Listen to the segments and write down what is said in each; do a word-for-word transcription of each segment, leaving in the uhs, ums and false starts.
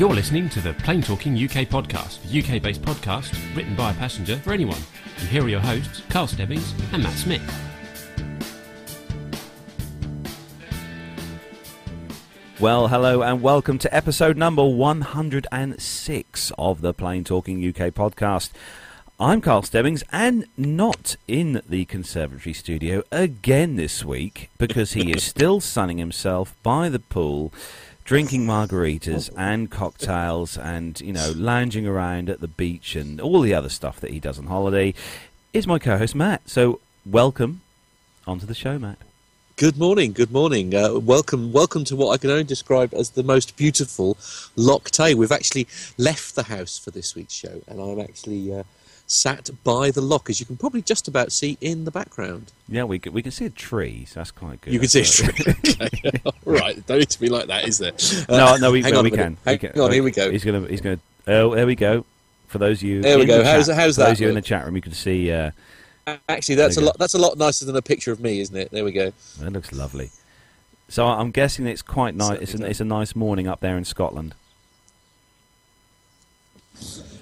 You're listening to the Plane Talking U K podcast, a U K-based podcast written by a passenger for anyone. And here are your hosts, Carl Stebbings and Matt Smith. Well, hello and welcome to episode number one hundred and six of the Plane Talking U K podcast. I'm Carl Stebbings, and not in the Conservatory studio again this week, because he is still sunning himself by the pool, drinking margaritas and cocktails and, you know, lounging around at the beach and all the other stuff that he does on holiday, is my co-host Matt. So welcome onto the show, Matt. Good morning, good morning. Uh, welcome welcome to what I can only describe as the most beautiful Loch Tay. We've actually left the house for this week's show, and I'm actually uh, sat by the lock, as you can probably just about see in the background. Yeah, we can, we can see a tree, so that's quite good. You can see a tree. Okay. All right, don't need to be like that, is there? Uh, no, no, we, hang on we can. Hang we can. on, here we go. He's going to... He's gonna, oh, there we go. For those of you... There we go. The how's, chat, how's that? For those of you in the chat room, you can see... Uh, Actually, that's a lot. That's a lot nicer than a picture of me, isn't it? There we go. That looks lovely. So I'm guessing it's quite nice. It's, an, it's a nice morning up there in Scotland.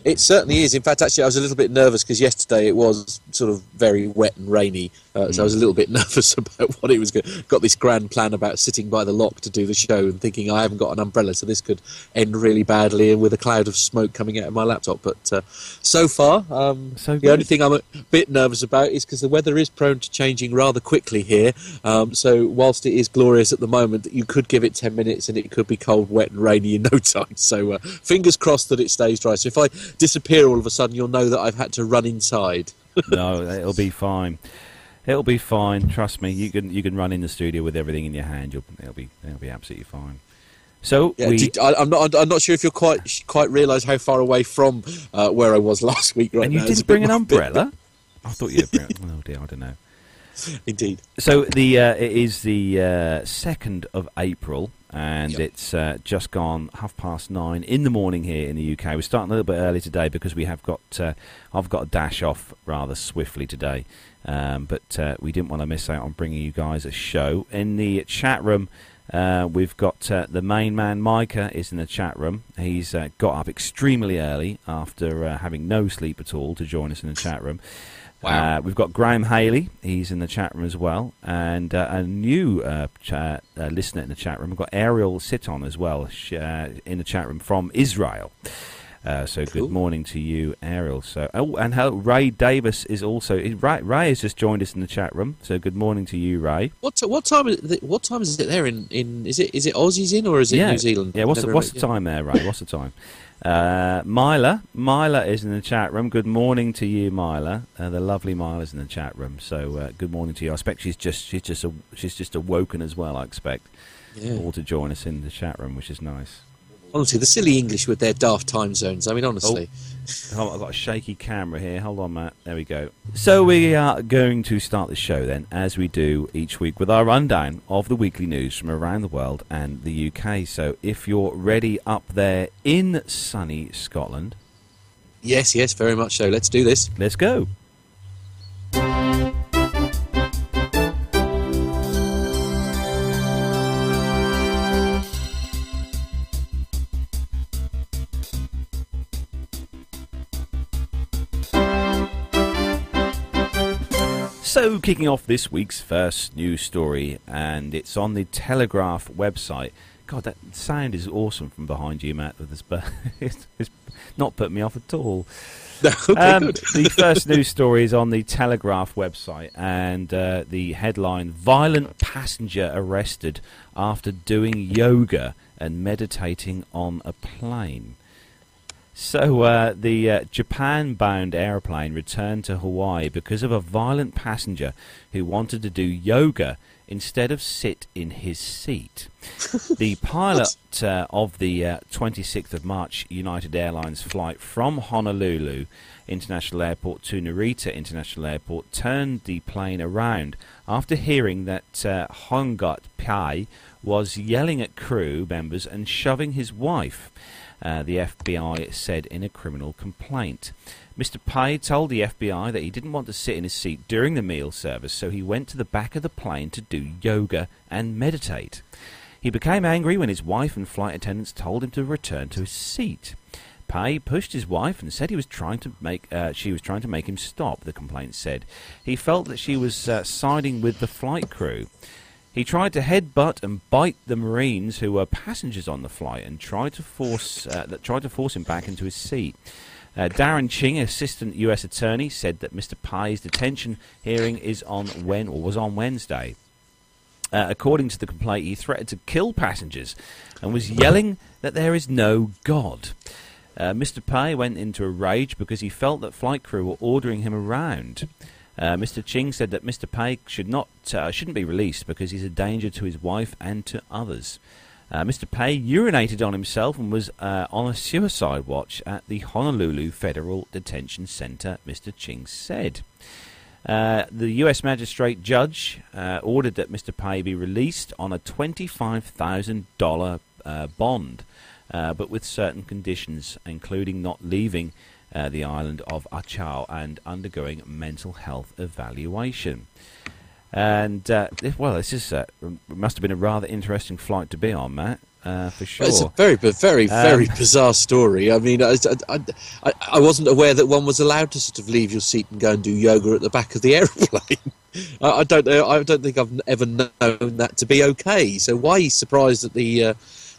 It certainly is. In fact, actually, I was a little bit nervous because yesterday it was sort of very wet and rainy, uh, so I was a little bit nervous about what it was going to... Got this grand plan about sitting by the lock to do the show and thinking I haven't got an umbrella, so this could end really badly and with a cloud of smoke coming out of my laptop. But uh, so far, um, so the only thing I'm a bit nervous about is because the weather is prone to changing rather quickly here. Um, so whilst it is glorious at the moment, you could give it ten minutes and it could be cold, wet and rainy in no time. So uh, fingers crossed that it stays dry. So if I... disappear all of a sudden, you'll know that I've had to run inside. No, it'll be fine. It'll be fine. Trust me. You can you can run in the studio with everything in your hand. You'll it'll be it'll be absolutely fine. So yeah, we... did, I, I'm not I'm not sure if you'll quite quite realise how far away from uh, where I was last week. Right, and you now. didn't bring an umbrella. I thought you bring. Oh dear, I don't know. Indeed. So the uh, it is the uh, second of April. And yep. it's uh, just gone half past nine in the morning here in the U K. We're starting a little bit early today because we have got uh, I've got to dash off rather swiftly today, um, but uh, we didn't want to miss out on bringing you guys a show. In the chat room, uh, we've got uh, the main man Micah is in the chat room. He's uh, got up extremely early after uh, having no sleep at all to join us in the chat room. Wow. Uh, we've got Graham Haley, he's in the chat room as well, and uh, a new uh, chat, uh, listener in the chat room. We've got Ariel Siton as well she, uh, in the chat room from Israel. Uh, so cool. Good morning to you, Ariel. So, oh, and how, Ray Davis is also Ray, Ray has just joined us in the chat room. So good morning to you, Ray. What t- what time is it, what time is it there in, in is it is it Aussies in or is it yeah. New Zealand? Yeah, what's the, what's the time there, Ray? What's the time? Uh, Myla, Myla is in the chat room. Good morning to you, Myla. Uh, the lovely Myla's in the chat room. So uh, good morning to you. I expect she's just she's just a, she's just awoken as well. I expect yeah. all to join us in the chat room, which is nice. Honestly, the silly English with their daft time zones. I mean, honestly. Oh, I've got a shaky camera here. Hold on, Matt. There we go. So we are going to start the show then, as we do each week, with our rundown of the weekly news from around the world and the U K. So if you're ready up there in sunny Scotland... Yes, yes, very much so. Let's do this. Let's go. So, kicking off this week's first news story, and it's on the Telegraph website. God, that sound is awesome from behind you, Matt, with this, but it's, it's not put me off at all. No, okay, um, the first news story is on the Telegraph website, and uh, the headline, Violent Passenger Arrested After Doing Yoga and Meditating on a Plane. So uh, the uh, Japan-bound airplane returned to Hawaii because of a violent passenger who wanted to do yoga instead of sit in his seat. The pilot uh, of the uh, twenty-sixth of March United Airlines flight from Honolulu International Airport to Narita International Airport turned the plane around after hearing that uh, Honggot Pai was yelling at crew members and shoving his wife. Uh, the F B I said in a criminal complaint. Mister Pai told the F B I that he didn't want to sit in his seat during the meal service, so he went to the back of the plane to do yoga and meditate. He became angry when his wife and flight attendants told him to return to his seat. Pai pushed his wife and said he was trying to make uh, she was trying to make him stop, the complaint said. He felt that she was uh, siding with the flight crew. He tried to headbutt and bite the Marines who were passengers on the flight and tried to force uh, that tried to force him back into his seat. Uh, Darren Ching, assistant U S attorney, said that Mister Pai's detention hearing is on when or was on Wednesday. Uh, according to the complaint, he threatened to kill passengers and was yelling that there is no God. Uh, Mister Pai went into a rage because he felt that flight crew were ordering him around. Uh, Mister Ching said that Mister Pai should not, uh, shouldn't be released because he's a danger to his wife and to others. Uh, Mister Pai urinated on himself and was uh, on a suicide watch at the Honolulu Federal Detention Center, Mister Ching said. Uh, the U S magistrate judge uh, ordered that Mister Pai be released on a twenty-five thousand dollars uh, bond, uh, but with certain conditions, including not leaving uh, the island of Achau and undergoing mental health evaluation. And, uh, well, this is, uh, must have been a rather interesting flight to be on, Matt. Uh, for sure. Well, it's a very, very, very um, bizarre story. I mean, I, I, I, I wasn't aware that one was allowed to sort of leave your seat and go and do yoga at the back of the aeroplane. I, I don't know. I don't think I've ever known that to be okay. So why he's surprised that the uh,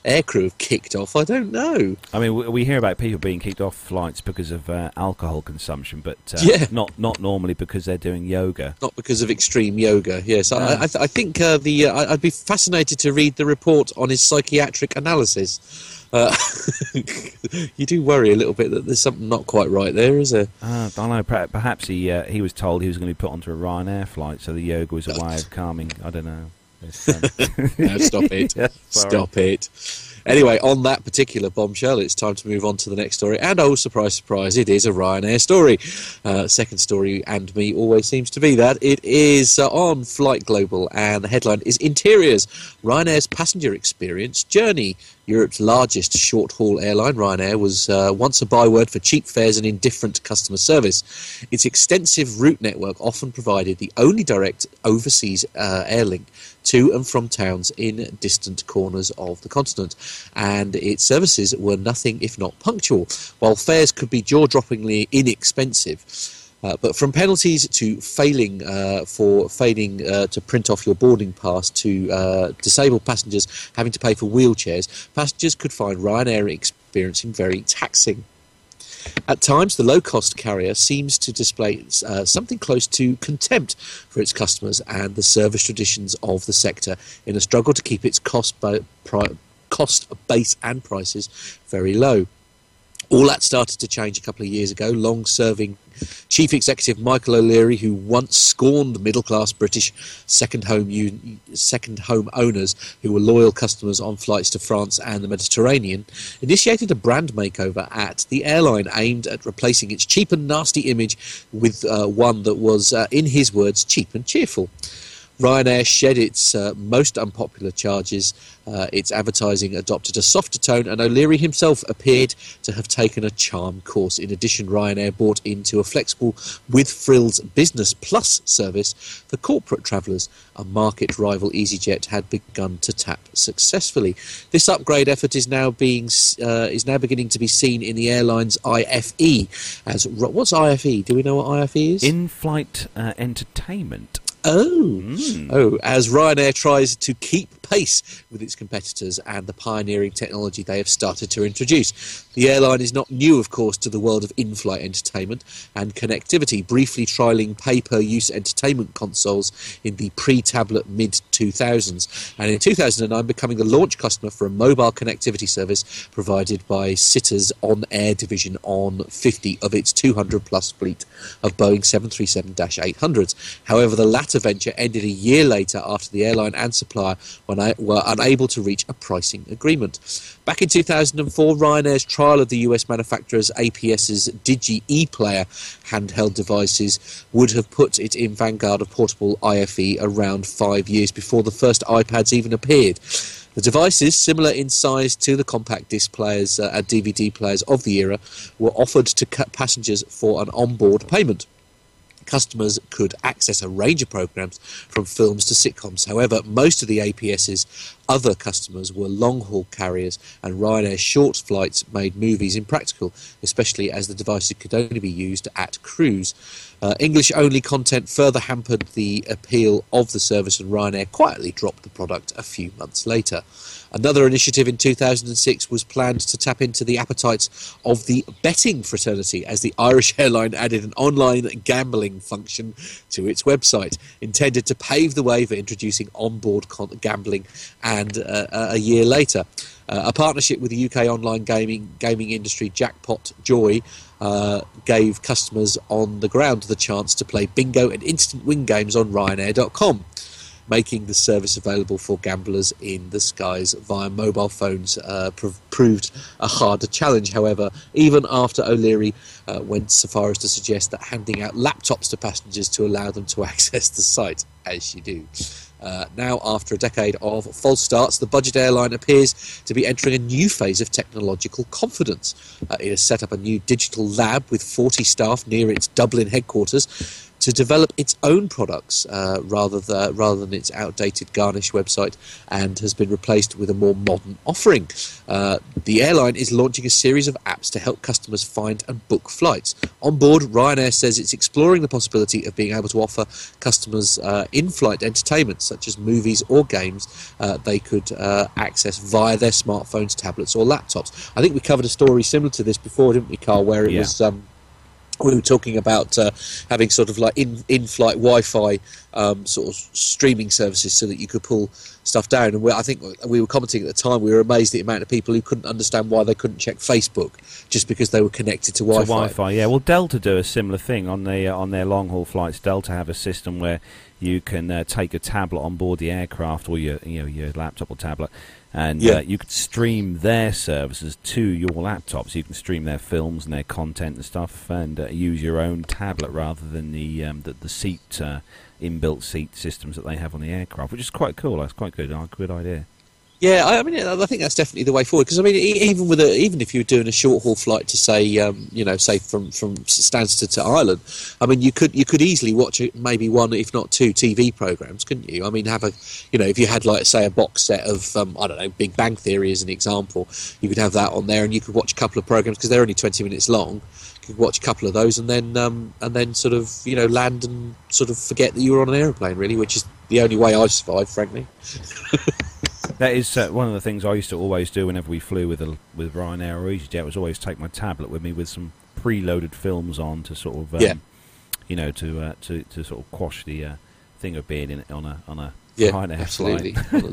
aircrew have kicked off, I don't know. I mean, we, we hear about people being kicked off flights because of uh, alcohol consumption, but uh, yeah. not not normally because they're doing yoga. Not because of extreme yoga. Yes, no. I, I, th I think uh, the uh, I'd be fascinated to read the report on his psychiatric analysis. Uh, you do worry a little bit that there's something not quite right there, is there? Uh, I know. Perhaps he uh, he was told he was going to be put onto a Ryanair flight, so the yoga was a way of calming. I don't know. No, stop it. Yeah, stop it. Anyway, on that particular bombshell, it's time to move on to the next story. And oh, surprise, surprise, it is a Ryanair story. Uh, second story, and me always seems to be that. It is uh, on Flight Global, and the headline is Interiors, Ryanair's passenger experience journey. Europe's largest short-haul airline, Ryanair, was uh, once a byword for cheap fares and indifferent customer service. Its extensive route network often provided the only direct overseas uh, airlink to and from towns in distant corners of the continent, and its services were nothing if not punctual, while fares could be jaw-droppingly inexpensive. Uh, but from penalties to failing uh, for failing uh, to print off your boarding pass to uh, disabled passengers having to pay for wheelchairs, passengers could find Ryanair experiencing very taxing. At times, the low-cost carrier seems to display uh, something close to contempt for its customers and the service traditions of the sector in a struggle to keep its cost, cost base and prices very low. All that started to change a couple of years ago. Long-serving Chief Executive Michael O'Leary, who once scorned middle-class British second home, second home owners who were loyal customers on flights to France and the Mediterranean, initiated a brand makeover at the airline aimed at replacing its cheap and nasty image with uh, one that was, uh, in his words, cheap and cheerful. Ryanair shed its uh, most unpopular charges, uh, its advertising adopted a softer tone, and O'Leary himself appeared to have taken a charm course. In addition, Ryanair bought into a flexible with frills business plus service for corporate travellers, a market rival EasyJet had begun to tap successfully. This upgrade effort is now being uh, is now beginning to be seen in the airline's I F E. As what's I F E? Do we know what I F E is? In-flight uh, entertainment. Oh, mm. oh! As Ryanair tries to keep pace with its competitors and the pioneering technology they have started to introduce. The airline is not new, of course, to the world of in-flight entertainment and connectivity, briefly trialling pay-per-use entertainment consoles in the pre-tablet mid two thousands, and in two thousand nine becoming the launch customer for a mobile connectivity service provided by Sitter's on-air division on fifty of its two hundred plus fleet of Boeing seven thirty-seven eight hundreds. However, the latter venture ended a year later after the airline and supplier when I were unable to reach a pricing agreement. Back in two thousand four, Ryanair's trial of the U S manufacturer's APS's Digi-E player handheld devices would have put it in vanguard of portable I F E around five years before the first iPads even appeared. The devices, similar in size to the compact disc players uh, and D V D players of the era, were offered to passengers for an onboard payment. Customers could access a range of programs from films to sitcoms. However, most of the A P Ss Other customers were long-haul carriers, and Ryanair's short flights made movies impractical, especially as the devices could only be used at cruise. Uh, English-only content further hampered the appeal of the service, and Ryanair quietly dropped the product a few months later. Another initiative in two thousand six was planned to tap into the appetites of the betting fraternity as the Irish airline added an online gambling function to its website, intended to pave the way for introducing onboard gambling, and uh, a year later, uh, a partnership with the U K online gaming, gaming industry Jackpot Joy uh, gave customers on the ground the chance to play bingo and instant win games on Ryanair dot com. Making the service available for gamblers in the skies via mobile phones uh, prov- proved a harder challenge, however, even after O'Leary uh, went so far as to suggest that handing out laptops to passengers to allow them to access the site, as you do. Uh, now, after a decade of false starts, the budget airline appears to be entering a new phase of technological confidence. Uh, it has set up a new digital lab with forty staff near its Dublin headquarters to develop its own products uh, rather, th- rather than its outdated Garnish website, and has been replaced with a more modern offering. Uh, the airline is launching a series of apps to help customers find and book flights. On board, Ryanair says it's exploring the possibility of being able to offer customers uh, in-flight entertainment, such as movies or games uh, they could uh, access via their smartphones, tablets or laptops. I think we covered a story similar to this before, didn't we, Carl, where it yeah. was... Um, We were talking about uh, having sort of like in, in-flight Wi-Fi um, sort of streaming services so that you could pull stuff down. And we, I think we were commenting at the time, we were amazed at the amount of people who couldn't understand why they couldn't check Facebook just because they were connected to Wi-Fi. To Wi-Fi, yeah. Well, Delta do a similar thing on the uh, on their long-haul flights. Delta have a system where you can uh, take a tablet on board the aircraft, or your you know your laptop or tablet, and yeah. uh, you could stream their services to your laptop, so you can stream their films and their content and stuff, and uh, use your own tablet rather than the um, the, the seat uh, inbuilt seat systems that they have on the aircraft, which is quite cool. That's quite good. Good idea. Yeah, I mean, I think that's definitely the way forward. Because I mean, even with a, even if you were doing a short haul flight to say, um, you know, say from, from Stansted to Ireland, I mean, you could you could easily watch maybe one, if not two, T V programs, couldn't you? I mean, have a, you know, if you had like say a box set of, um, I don't know, Big Bang Theory as an example, you could have that on there, and you could watch a couple of programs because they're only twenty minutes long. You could watch a couple of those, and then um, and then sort of you know land and sort of forget that you were on an aeroplane, really, which is the only way I survived, frankly. That is uh, one of the things I used to always do whenever we flew with a, with Ryanair or EasyJet, was always take my tablet with me with some preloaded films on to sort of, um, yeah. you know, to, uh, to to sort of quash the uh, thing of being in on a on a yeah, Ryanair absolutely. flight.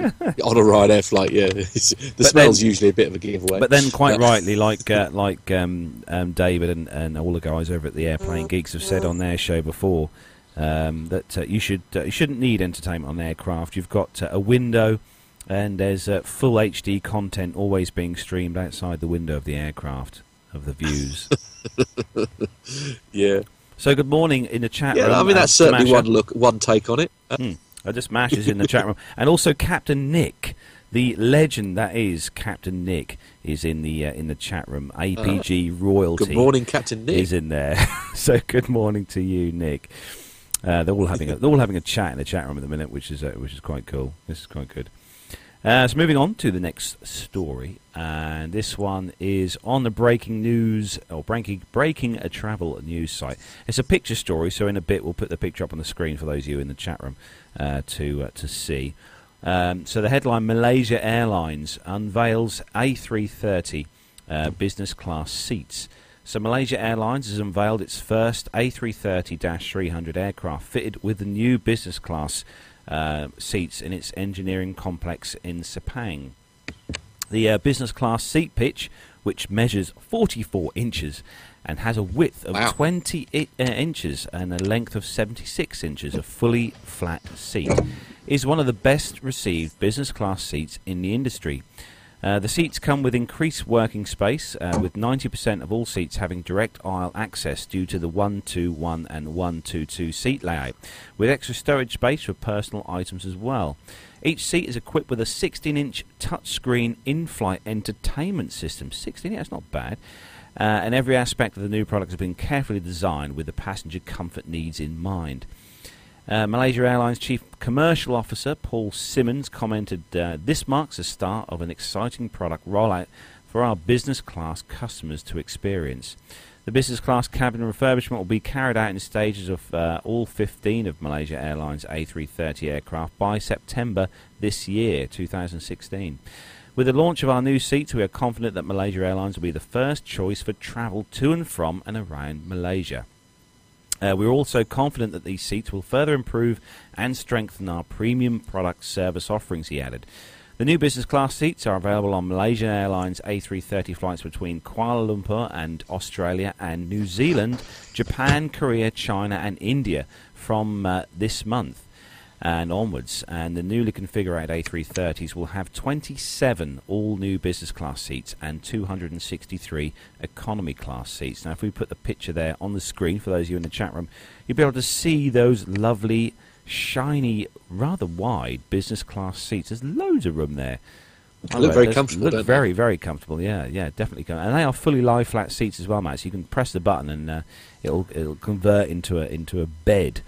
On a Ryanair flight, yeah. The but smell's then, usually a bit of a giveaway. But then, quite rightly, like uh, like um, um, David and, and all the guys over at the Airplane Geeks have said on their show before, um, that uh, you should uh, you shouldn't need entertainment on aircraft. You've got uh, a window. And there's uh, full H D content always being streamed outside the window of the aircraft, of the views. Yeah. So good morning in the chat yeah, room. Yeah, I mean, that's certainly Dimash. one look, one take on it. Hmm. I just Mash is in the chat room. And also Captain Nick, the legend that is Captain Nick, is in the uh, in the chat room. A P G uh, Royalty. Good morning, Captain Nick. Is in there. So good morning to you, Nick. Uh, they're all having a, they're all having a chat in the chat room at the minute, which is uh, which is quite cool. This is quite good. Uh, so moving on to the next story, and this one is on the breaking news, or breaking, breaking a travel news site. It's a picture story, so in a bit we'll put the picture up on the screen for those of you in the chat room uh, to uh, to see. Um, so the headline, Malaysia Airlines unveils A three thirty uh, business class seats. So Malaysia Airlines has unveiled its first A three thirty dash three hundred aircraft, fitted with the new business class Uh, seats in its engineering complex in Sepang. The uh, business class seat pitch, which measures forty-four inches and has a width of wow. twenty I- uh, inches and a length of seventy-six inches, a fully flat seat, is one of the best received business class seats in the industry. Uh, the seats come with increased working space, uh, with ninety percent of all seats having direct aisle access due to the one two one and one two two seat layout, with extra storage space for personal items as well. Each seat is equipped with a sixteen-inch touchscreen in-flight entertainment system. sixteen, that's not bad. Uh, and every aspect of the new product has been carefully designed with the passenger comfort needs in mind. Uh, Malaysia Airlines Chief Commercial Officer Paul Simmons commented, uh, "This marks the start of an exciting product rollout for our business class customers to experience. The business class cabin refurbishment will be carried out in stages of uh, all fifteen of Malaysia Airlines A three thirty aircraft by September this year, two thousand sixteen. With the launch of our new seats, we are confident that Malaysia Airlines will be the first choice for travel to and from and around Malaysia. Uh, we're also confident that these seats will further improve and strengthen our premium product service offerings," he added. The new business class seats are available on Malaysian Airlines A three thirty flights between Kuala Lumpur and Australia and New Zealand, Japan, Korea, China and India from uh, this month and onwards. And the newly configured A three thirties will have twenty-seven all-new business class seats and two hundred sixty-three economy class seats. Now, if we put the picture there on the screen for those of you in the chat room, you'll be able to see those lovely shiny, rather wide business class seats. There's loads of room there. They look very comfortable. Look very, very comfortable. Yeah, yeah, definitely. And they are fully lie flat seats as well, Matt. So you can press the button and uh, it'll it'll convert into a into a bed,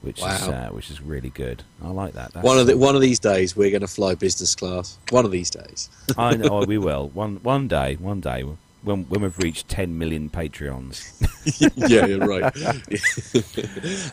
which wow. is uh, which is really good. I like that. That's one of the, one of these days we're going to fly business class. One of these days. I know oh, we will. One one day. One day. When, when we've reached ten million Patreons. yeah, you're right.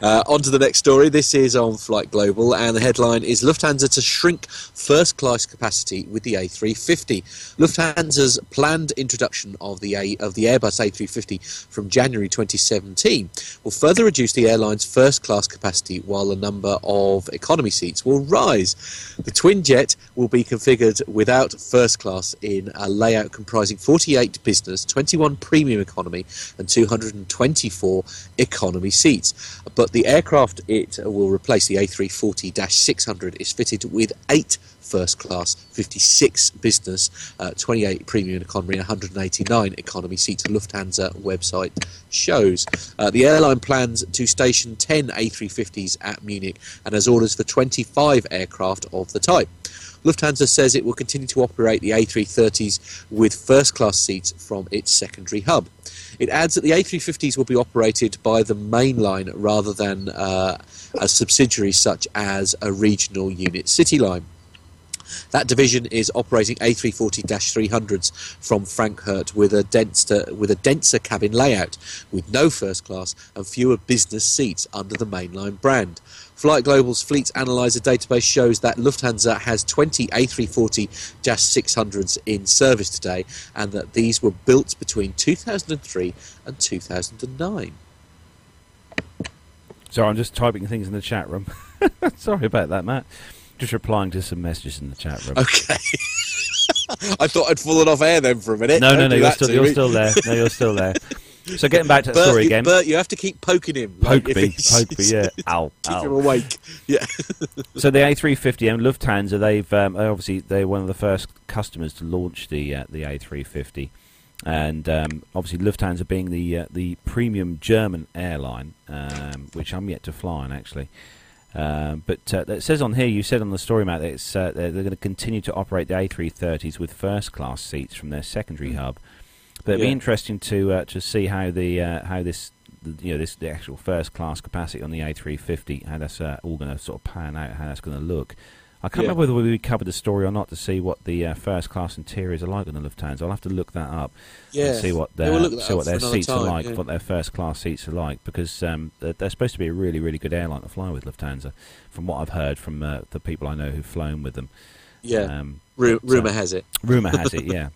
uh, on to the next story. This is on Flight Global, and the headline is Lufthansa to shrink first-class capacity with the A three fifty. Lufthansa's planned introduction of the, a, of the Airbus A three fifty from January twenty seventeen will further reduce the airline's first-class capacity while the number of economy seats will rise. The twin jet will be configured without first-class in a layout comprising forty-eight business twenty-one premium economy and two hundred twenty-four economy seats. But the aircraft it will replace, the A three forty dash six hundred, is fitted with eight first class, fifty-six business, uh, twenty-eight premium economy, and one hundred eighty-nine economy seats, Lufthansa website shows. Uh, the airline plans to station ten A three fifties at Munich and has orders for twenty-five aircraft of the type. Lufthansa says it will continue to operate the A three thirties with first-class seats from its secondary hub. It adds that the A three fifties will be operated by the mainline rather than uh, a subsidiary such as a regional unit, Cityline. That division is operating A three forty dash three hundreds from Frankfurt with a denser, with a denser cabin layout, with no first class and fewer business seats under the mainline brand. Flight Global's Fleet Analyzer database shows that Lufthansa has twenty A three forty dash six hundreds in service today, and that these were built between two thousand three and two thousand nine. Sorry, I'm just typing things in the chat room. Sorry about that, Matt. Just replying to some messages in the chat room. Okay. I thought I'd fallen off air then for a minute. No, Don't no, no, you're, still, you're still there. No, you're still there. So getting back to the story again. Bert, you have to keep poking him. Poke like, me, poke me, yeah. Ow, keep ow. Him awake. Yeah. So the A three fifty and Lufthansa, they've um, obviously they're one of the first customers to launch the uh, the A three fifty, and um, obviously Lufthansa being the uh, the premium German airline, um, which I'm yet to fly on actually. Um, but uh, it says on here, you said on the story, Matt, that it's, uh, they're, they're going to continue to operate the A three thirties with first-class seats from their secondary hub. But it'd yeah. be interesting to uh, to see how the uh, how this the, you know this the actual first-class capacity on the A three fifty, how that's uh, all going to sort of pan out, how that's going to look. I can't yeah. remember whether we covered the story or not to see what the uh, first-class interiors are like on the Lufthansa. I'll have to look that up yeah. and see what their, we'll see what their seats time, are like, yeah. what their first-class seats are like, because um, they're, they're supposed to be a really, really good airline to fly with, Lufthansa, from what I've heard from uh, the people I know who've flown with them. Yeah, um, Ru- rumour so, has it. Rumour has it, yeah.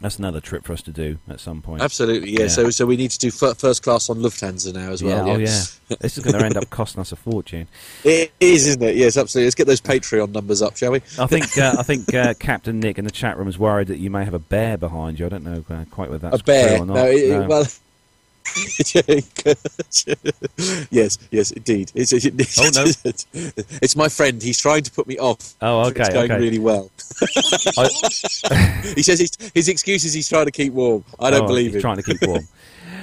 That's another trip for us to do at some point. Absolutely, yeah. yeah. So, so we need to do f- first class on Lufthansa now as well. Yeah, yeah. Oh yeah, this is going to end up costing us a fortune. It is, isn't it? Yes, absolutely. Let's get those Patreon numbers up, shall we? I think, uh, I think uh, Captain Nick in the chat room is worried that you may have a bear behind you. I don't know uh, quite whether that's a bear. Or not. No, it, no. Well. yes, yes, indeed. It's, it's, oh, no. it's my friend. He's trying to put me off. Oh, okay. It's going okay. really well. I... he says he's, his excuse is he's trying to keep warm. I don't oh, believe he's him. Trying to keep warm.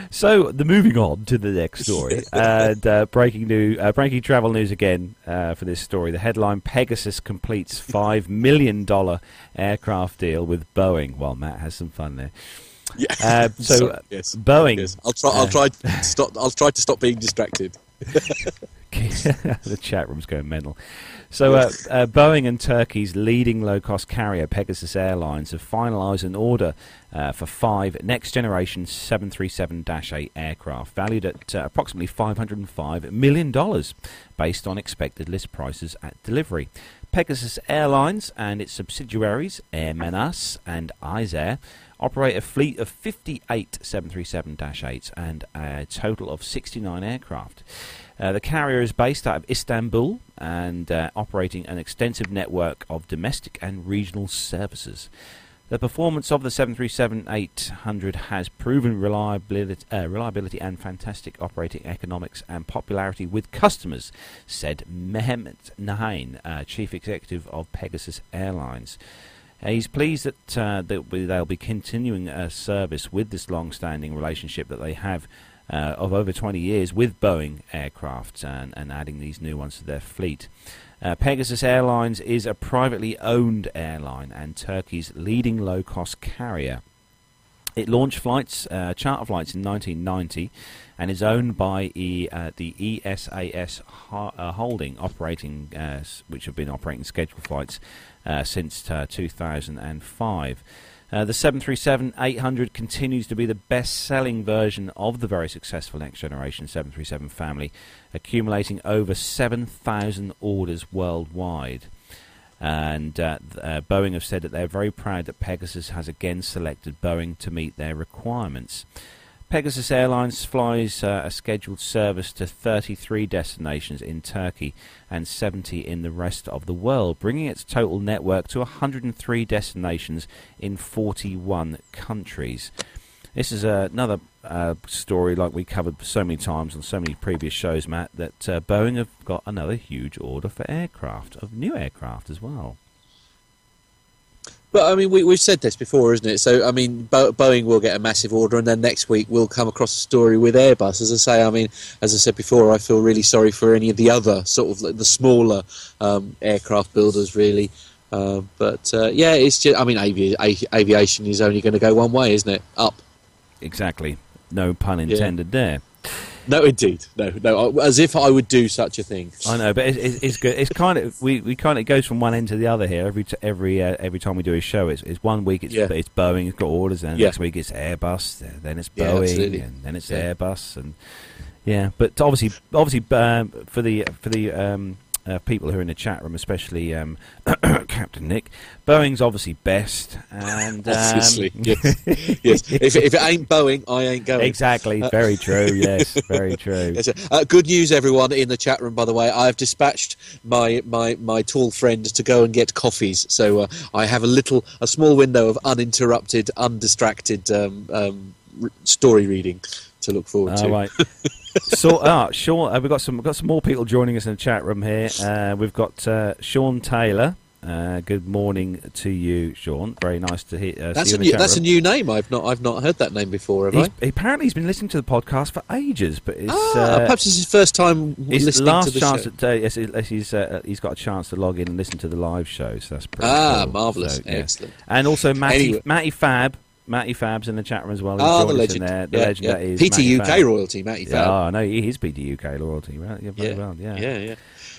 So, the, moving on to the next story, and uh, breaking new, uh, breaking travel news again uh, for this story. The headline: Pegasus completes five million dollar aircraft deal with Boeing. Well, Matt has some fun there. Yeah. Uh, so Sorry, yes. Boeing. Yes. I'll try. I'll try. Uh, stop. I'll try to stop being distracted. The chat room's going mental. So uh, uh, Boeing and Turkey's leading low-cost carrier, Pegasus Airlines, have finalised an order uh, for five next-generation seven thirty-seven dash eight aircraft, valued at uh, approximately five hundred five million dollars, based on expected list prices at delivery. Pegasus Airlines and its subsidiaries, Air Menas and Izair, operate a fleet of fifty-eight seven thirty-seven dash eights and a total of sixty-nine aircraft. Uh, the carrier is based out of Istanbul and uh, operating an extensive network of domestic and regional services. The performance of the seven thirty-seven eight hundred has proven reliability, uh, reliability and fantastic operating economics and popularity with customers, said Mehmet Nahain, uh, Chief Executive of Pegasus Airlines. Uh, he's pleased that, uh, that they'll be continuing a service with this long-standing relationship that they have Uh, of over twenty years with Boeing aircraft and, and adding these new ones to their fleet. Uh, Pegasus Airlines is a privately owned airline and Turkey's leading low-cost carrier. It launched flights, uh, charter flights in nineteen ninety and is owned by e, uh, the E S A S ho- uh, Holding, operating, uh, which have been operating scheduled flights uh, since uh, two thousand five. Uh, the seven thirty-seven eight hundred continues to be the best-selling version of the very successful next-generation seven thirty-seven family, accumulating over seven thousand orders worldwide. And uh, uh, Boeing have said that they're very proud that Pegasus has again selected Boeing to meet their requirements. Pegasus Airlines flies uh, a scheduled service to thirty-three destinations in Turkey and seventy in the rest of the world, bringing its total network to one hundred three destinations in forty-one countries. This is uh, another uh, story like we covered so many times on so many previous shows, Matt, that uh, Boeing have got another huge order for aircraft, of new aircraft as well. But, I mean, we, we've said this before, isn't it? So, I mean, Bo- Boeing will get a massive order, and then next week we'll come across a story with Airbus. As I say, I mean, as I said before, I feel really sorry for any of the other sort of like the smaller um, aircraft builders, really. Uh, but, uh, yeah, it's just, I mean, avi- a- aviation is only going to go one way, isn't it? Up. Exactly. No pun intended yeah. there. No, indeed, no, no. As if I would do such a thing. I know, but it's, it's good. It's kind of we, we kind of goes from one end to the other here. Every t- every uh, every time we do a show, it's, it's one week it's yeah. it's Boeing, it's got orders, and yeah. next week it's Airbus, then it's Boeing, yeah, and then it's yeah. Airbus, and yeah. But obviously, obviously, um, for the for the um, uh, people who are in the chat room, especially um, Captain Nick, Boeing's obviously best. And, um, obviously, yes. yes. If, if it ain't Boeing, I ain't going. Exactly. Uh, very true. Yes. Very true. Yes, uh, good news, everyone in the chat room. By the way, I've dispatched my my, my tall friend to go and get coffees, so uh, I have a little, a small window of uninterrupted, undistracted um, um, r- story reading to look forward uh, to. Right. So, ah, Sean, uh, we've got some we've got some more people joining us in the chat room here. Uh, we've got uh, Sean Taylor. Uh, good morning to you, Sean. Very nice to hear. Uh, that's see you a new, in the chat that's room. a new name. I've not I've not heard that name before. Have he's, I? Apparently, he's been listening to the podcast for ages, but it's, ah, uh, perhaps it's his first time listening to the last chance show. To, uh, yes, he's uh, he's got a chance to log in and listen to the live show. So that's pretty ah, cool. marvelous, so, yeah. excellent. And also, Matty anyway. Matty Fab. Matty Fab's in the chat room as well. Ah, oh, the legend. There. The yeah, legend yeah. that is P T U K Matty Fab. Royalty, Matty Fab. Yeah, oh, no, he is P T U K royalty, right? Yeah, very yeah. well, yeah. Yeah, yeah.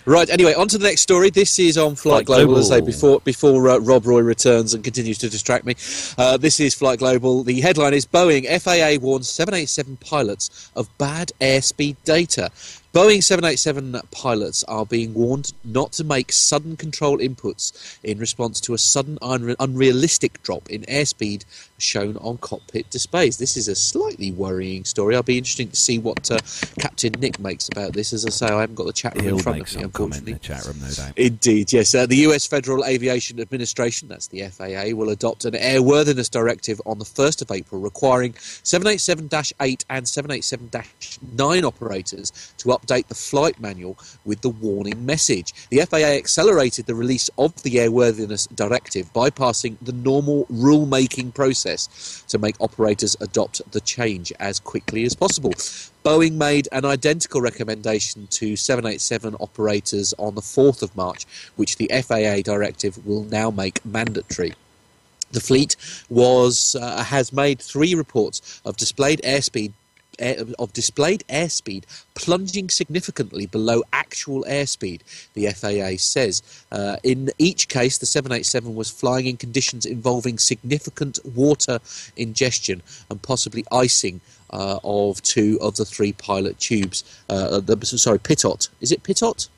Right, anyway, on to the next story. This is on Flight, Flight Global, Global, as I say, before, before uh, Rob Roy returns and continues to distract me. Uh, this is Flight Global. The headline is Boeing F A A warns seven eighty-seven pilots of bad airspeed data. Boeing seven eighty-seven pilots are being warned not to make sudden control inputs in response to a sudden unre- unrealistic drop in airspeed shown on cockpit displays. This is a slightly worrying story. I'll be interested to see what uh, Captain Nick makes about this. As I say, I haven't got the chat room He'll in front of me, unfortunately. In the chat room, no doubt. Indeed, yes. Uh, the U S Federal Aviation Administration, that's the F A A, will adopt an airworthiness directive on the first of April, requiring seven eighty-seven dash eight and seven eighty-seven dash nine operators to update update the flight manual with the warning message. The F A A accelerated the release of the Airworthiness Directive, bypassing the normal rule-making process to make operators adopt the change as quickly as possible. Boeing made an identical recommendation to seven eighty-seven operators on the fourth of March, which the F A A directive will now make mandatory. The fleet was uh, has made three reports of displayed airspeed air, of displayed airspeed plunging significantly below actual airspeed, the F A A says. Uh, in each case, the seven eighty-seven was flying in conditions involving significant water ingestion and possibly icing uh, of two of the three pilot tubes. Uh, the, sorry, pitot. Is it pitot?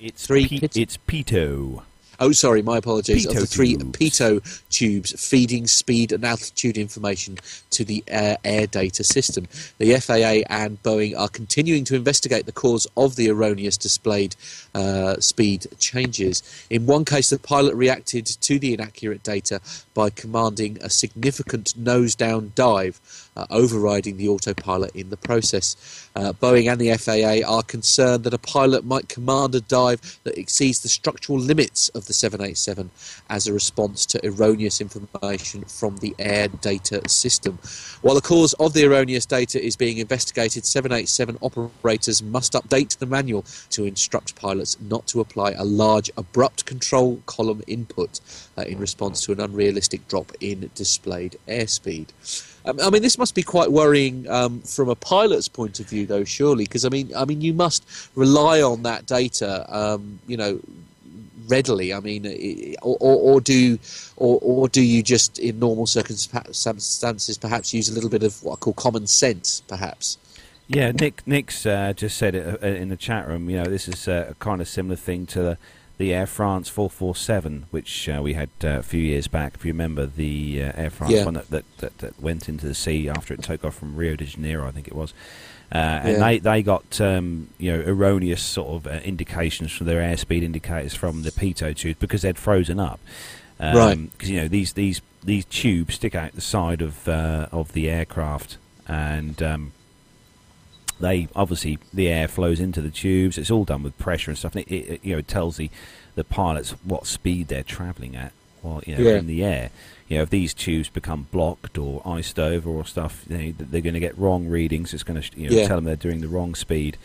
It's three. P- pit- it's pitot. Oh, sorry, my apologies. Of the three pitot tubes feeding speed and altitude information to the air, air data system. The F A A and Boeing are continuing to investigate the cause of the erroneous displayed uh, speed changes. In one case, the pilot reacted to the inaccurate data by commanding a significant nose-down dive, uh, overriding the autopilot in the process. Uh, Boeing and the F A A are concerned that a pilot might command a dive that exceeds the structural limits of the seven eighty-seven as a response to erroneous information from the air data system. While the cause of the erroneous data is being investigated, seven eighty-seven operators must update the manual to instruct pilots not to apply a large abrupt control column input uh, in response to an unrealistic drop in displayed airspeed. Um, I mean, this must be quite worrying um, from a pilot's point of view, though, surely, because I mean, I mean, you must rely on that data, um, you know, readily. I mean, or, or, or do or, or do you just, in normal circumstances, perhaps use a little bit of what I call common sense, perhaps? Yeah, Nick. Nick's uh, just said it in the chat room. You know, this is a kind of similar thing to the, the Air France four forty-seven, which uh, we had uh, a few years back. If you remember, the uh, Air France yeah. one that, that, that, that went into the sea after it took off from Rio de Janeiro, I think it was. Uh, and yeah. they, they got um, you know erroneous sort of uh, indications from their airspeed indicators from the pitot tubes because they'd frozen up, um, right? Because you know these these these tubes stick out the side of uh, of the aircraft, and um, they obviously the air flows into the tubes. It's all done with pressure and stuff. And it, it you know tells the the pilots what speed they're travelling at while you know yeah. in the air. You know, if these tubes become blocked or iced over or stuff, you know, they're going to get wrong readings. It's going to you know, yeah. tell them they're doing the wrong speed.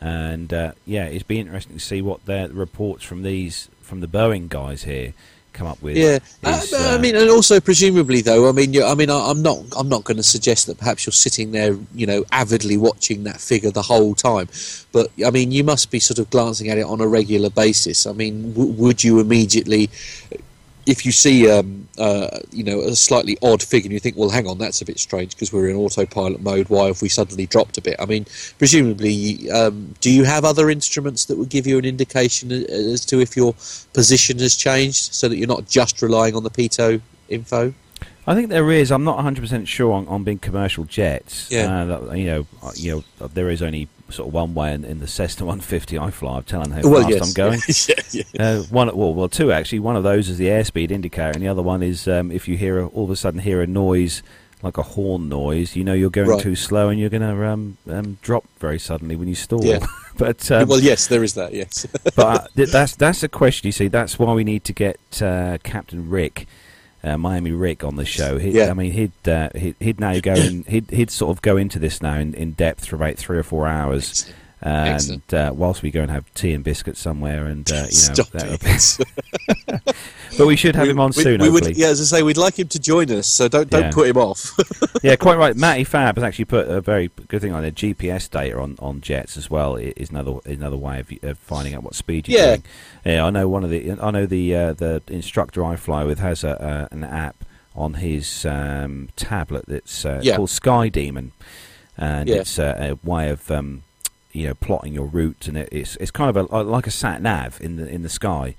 And, uh, yeah, it'd be interesting to see what their reports from these, from the Boeing guys here come up with. Yeah, is, uh, I mean, and also presumably, though, I mean, I mean, I, I'm not I'm not going to suggest that perhaps you're sitting there, you know, avidly watching that figure the whole time. But, I mean, you must be sort of glancing at it on a regular basis. I mean, w- would you immediately... If you see, um, uh, you know, a slightly odd figure, and you think, "Well, hang on, that's a bit strange because we're in autopilot mode. Why have we suddenly dropped a bit?" I mean, presumably, um, do you have other instruments that would give you an indication as to if your position has changed, so that you're not just relying on the pitot info? I think there is. I'm not one hundred percent sure on, on being commercial jets. Yeah. Uh, that, you know, you know, there is only sort of one way in, in the Cessna one fifty I fly. I'm telling how well, fast yes. I'm going. yeah, yeah. Uh, one, well, well, two actually. One of those is the airspeed indicator, and the other one is um, if you hear a, all of a sudden hear a noise like a horn noise, you know you're going right. too slow and you're going to um, um, drop very suddenly when you stall. Yeah. But um, well, yes, there is that. Yes, but that's that's a question. You see, that's why we need to get uh, Captain Rick. Uh, Miami Rick on the show. He'd, yeah. I mean, he'd uh, he'd, he'd now go in, he'd he'd sort of go into this now in, in depth for about three or four hours, Excellent. and uh, whilst we go and have tea and biscuits somewhere, and uh, you know, that would be... but we should have we, him on we, soon. We would, yeah, as I say, we'd like him to join us, so don't don't yeah. put him off. yeah, quite right. Matty Fab has actually put a very good thing on there. G P S data on, on jets as well is another another way of, of finding out what speed you're yeah. doing. Yeah, I know one of the I know the uh, the instructor I fly with has a uh, an app on his um, tablet that's uh, yeah. called Sky Demon, and yeah. it's uh, a way of um, you know plotting your route, and it, it's it's kind of a, like a sat nav in the in the sky,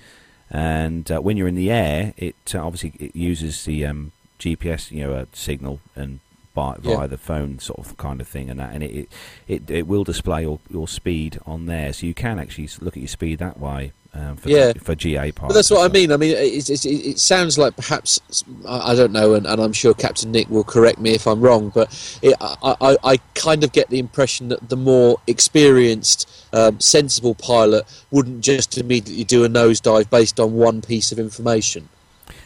and uh, when you're in the air, it uh, obviously it uses the um, G P S you know uh, signal and by, yeah. via the phone sort of kind of thing, and that, and it it it will display your your speed on there, so you can actually look at your speed that way. Um, for, yeah. for G A pilots. But that's what I mean. I mean, it, it, it sounds like perhaps, I don't know, and, and I'm sure Captain Nick will correct me if I'm wrong, but it, I, I, I kind of get the impression that the more experienced, um, sensible pilot wouldn't just immediately do a nosedive based on one piece of information.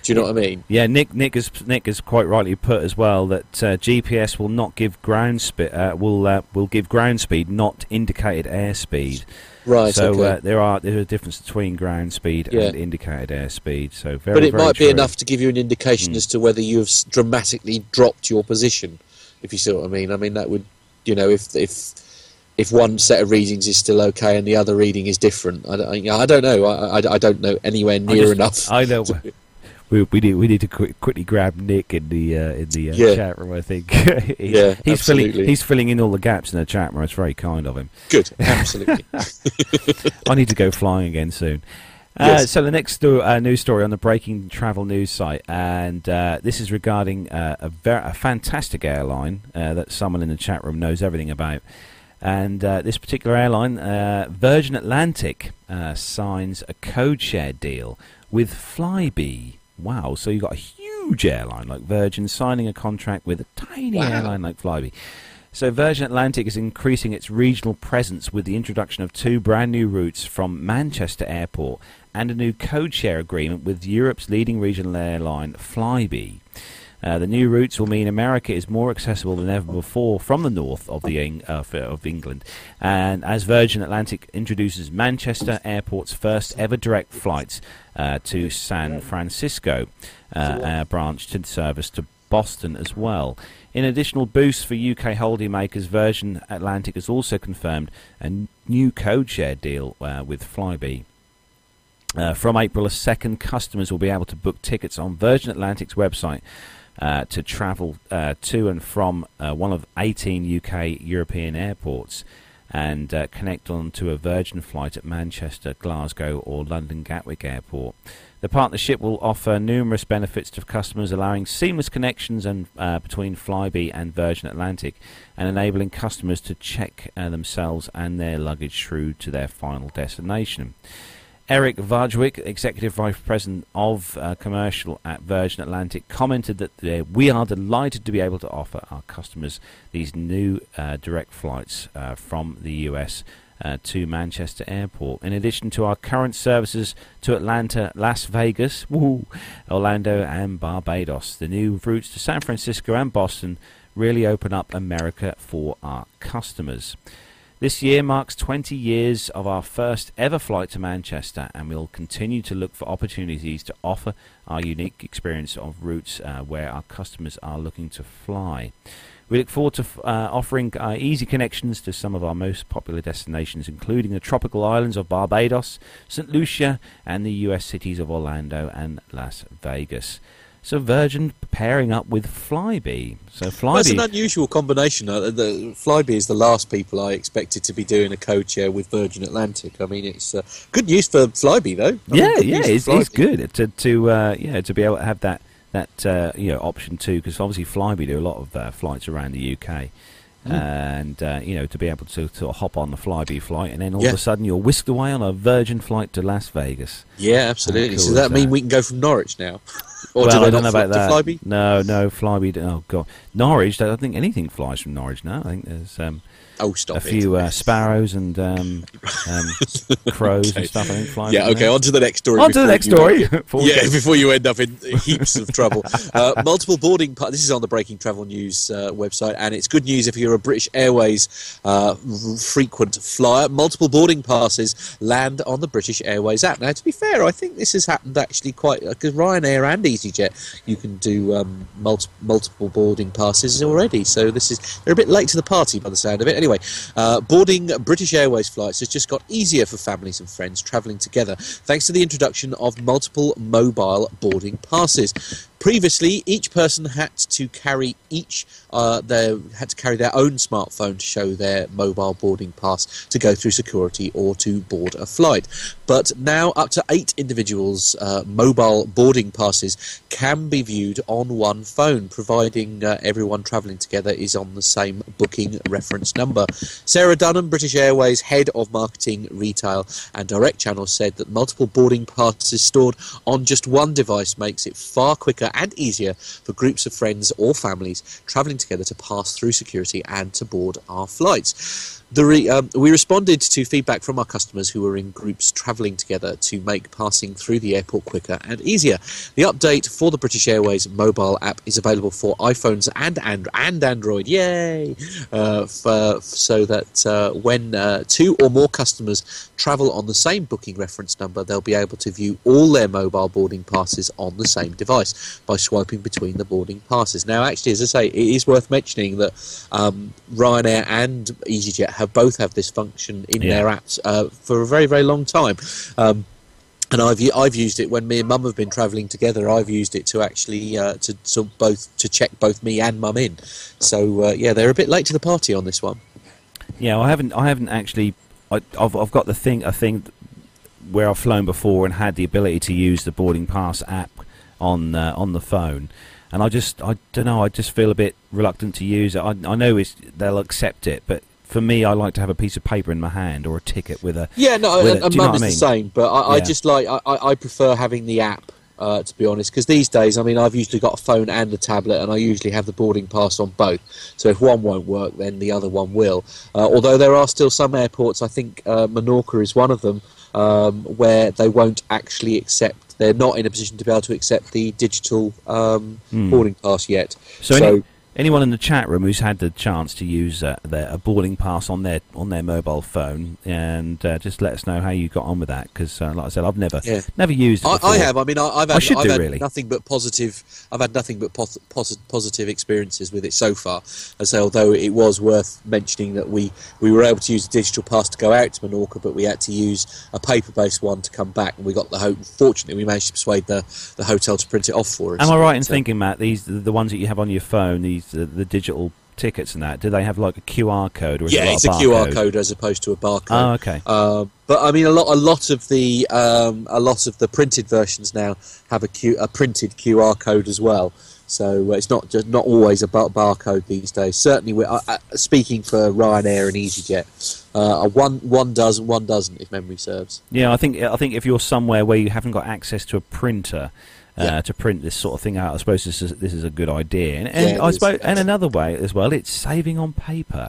Do you know what I mean? Yeah, Nick. Nick is Nick is quite rightly put as well that uh, G P S will not give ground speed. Uh, will uh, will give ground speed, not indicated airspeed. Right. So okay. uh, there are there's a difference between ground speed yeah. and indicated airspeed. So very. But it very might true. be enough to give you an indication mm. as to whether you have dramatically dropped your position. If you see what I mean, I mean that would you know, if if if one set of readings is still okay and the other reading is different. I don't, I don't know. I, I, I don't know anywhere near I just, enough. I know. To, We, we need we need to quick, quickly grab Nick in the uh, in the uh, yeah. chat room. I think he's, yeah, he's absolutely. filling he's filling in all the gaps in the chat room. It's very kind of him. Good, absolutely. I need to go flying again soon. Uh, yes. So the next uh, news story on the breaking travel news site, and uh, this is regarding uh, a ver- a fantastic airline uh, that someone in the chat room knows everything about. And uh, this particular airline, uh, Virgin Atlantic, uh, signs a code share deal with Flybe. Wow, so you've got a huge airline like Virgin signing a contract with a tiny wow. airline like Flybe. So Virgin Atlantic is increasing its regional presence with the introduction of two brand new routes from Manchester Airport and a new code share agreement with Europe's leading regional airline, Flybe. Uh, the new routes will mean America is more accessible than ever before from the north of the uh, of England. And as Virgin Atlantic introduces Manchester Airport's first ever direct flights uh, to San Francisco, uh, air branch to service to Boston as well. In additional boost for U K holiday makers, Virgin Atlantic has also confirmed a new code share deal uh, with Flybe. Uh, from April second, customers will be able to book tickets on Virgin Atlantic's website Uh, to travel uh, to and from uh, one of eighteen U K European airports and uh, connect on to a Virgin flight at Manchester, Glasgow or London Gatwick Airport. The partnership will offer numerous benefits to customers, allowing seamless connections and uh, between Flybe and Virgin Atlantic and enabling customers to check uh, themselves and their luggage through to their final destination. Eric Vajwick, Executive Vice President of uh, Commercial at Virgin Atlantic, commented that uh, we are delighted to be able to offer our customers these new uh, direct flights uh, from the U S uh, to Manchester Airport. In addition to our current services to Atlanta, Las Vegas, woo, Orlando and Barbados, the new routes to San Francisco and Boston really open up America for our customers. This year marks twenty years of our first ever flight to Manchester, and we'll continue to look for opportunities to offer our unique experience of routes uh, where our customers are looking to fly. We look forward to f- uh, offering uh, easy connections to some of our most popular destinations, including the tropical islands of Barbados, Saint Lucia, and the U S cities of Orlando and Las Vegas. So Virgin pairing up with Flybe. So Flybe. That's an unusual combination. Uh, the, Flybe is the last people I expected to be doing a co-chair with Virgin Atlantic. I mean, it's uh, good news for Flybe, though. I yeah, mean, yeah, it's, it's good to to uh, yeah to be able to have that that uh, you know option too, because obviously Flybe do a lot of uh, flights around the U K. Mm. And uh, you know, to be able to, to hop on the Flybe flight, and then all yeah. of a sudden you're whisked away on a Virgin flight to Las Vegas. Yeah, absolutely. Cool, so that uh, mean we can go from Norwich now? Or well, do I don't know about that. Flybe? No, no, Flybe. Oh god, Norwich. I don't think anything flies from Norwich now. I think there's um, oh, stop a it. few uh, sparrows and um, um, crows okay. and stuff. I think fly. Yeah, okay. There. On to the next story. On to the next story. before yeah, go. before you end up in heaps of trouble. Uh, multiple boarding. Pa- this is on the Breaking Travel News uh, website, and it's good news if you're a British Airways uh, frequent flyer. Multiple boarding passes land on the British Airways app. Now, to be fair, I think this has happened actually quite because Ryanair and EasyJet, you can do um, multi- multiple boarding passes already. So this is they're a bit late to the party by the sound of it. Anyway, uh, boarding British Airways flights has just got easier for families and friends travelling together thanks to the introduction of multiple mobile boarding passes. Previously, each person had to carry each uh, their had to carry their own smartphone to show their mobile boarding pass to go through security or to board a flight. But now, up to eight individuals' uh, mobile boarding passes can be viewed on one phone, providing uh, everyone travelling together is on the same booking reference number. Sarah Dunham, British Airways Head of Marketing, Retail and Direct Channel, said that multiple boarding passes stored on just one device makes it far quicker and easier for groups of friends or families travelling together to pass through security and to board our flights. The re, um, we responded to feedback from our customers who were in groups travelling together to make passing through the airport quicker and easier. The update update for the British Airways mobile app is available for iPhones and and, and Android. Yay! Uh, for, so that uh, when uh, two or more customers travel on the same booking reference number, they'll be able to view all their mobile boarding passes on the same device by swiping between the boarding passes. Now, actually, as I say, it is worth mentioning that um, Ryanair and EasyJet have both have this function in yeah. their apps uh, for a very, very long time. Um, And I've I've used it when me and Mum have been travelling together. I've used it to actually uh, to, to both to check both me and Mum in. So uh, yeah, they're a bit late to the party on this one. Yeah, I haven't I haven't actually I, I've I've got the thing a thing where I've flown before and had the ability to use the boarding pass app on uh, on the phone, and I just I don't know I just feel a bit reluctant to use it. I I know it's, they'll accept it, but. For me, I like to have a piece of paper in my hand or a ticket with a... Yeah, no, a, a mum is the same, but I, yeah. I just like... I, I prefer having the app, uh, to be honest, because these days, I mean, I've usually got a phone and a tablet, and I usually have the boarding pass on both. So if one won't work, then the other one will. Uh, although there are still some airports, I think uh, Menorca is one of them, um, where they won't actually accept... They're not in a position to be able to accept the digital um, mm. boarding pass yet. So... so any- Anyone in the chat room who's had the chance to use uh, their, a boarding pass on their on their mobile phone, and uh, just let us know how you got on with that, because, uh, like I said, I've never yeah. never used it. I, I have. I mean, I, I've had, I should I've do, had really. nothing but positive. I've had nothing but pos- pos- positive experiences with it so far. And so, although it was worth mentioning that we, we were able to use a digital pass to go out to Menorca, but we had to use a paper based one to come back, and we got the ho- fortunately we managed to persuade the, the hotel to print it off for us. Am I right in so, thinking, Matt? These the ones that you have on your phone. These The, the digital tickets and that, do they have like a Q R code? Or is yeah, it like it's a, a Q R code? code as opposed to a barcode. Oh, okay. Um, but I mean, a lot, a lot of the, um, a lot of the printed versions now have a, Q, a printed Q R code as well. So it's not just not always a bar- barcode these days. Certainly, we're, uh, speaking for Ryanair and EasyJet, uh, one one does and one doesn't, if memory serves. Yeah, I think I think if you're somewhere where you haven't got access to a printer. Uh, yeah. To print this sort of thing out, I suppose this is, this is a good idea, and, and yeah, I suppose, and another way as well, it's saving on paper.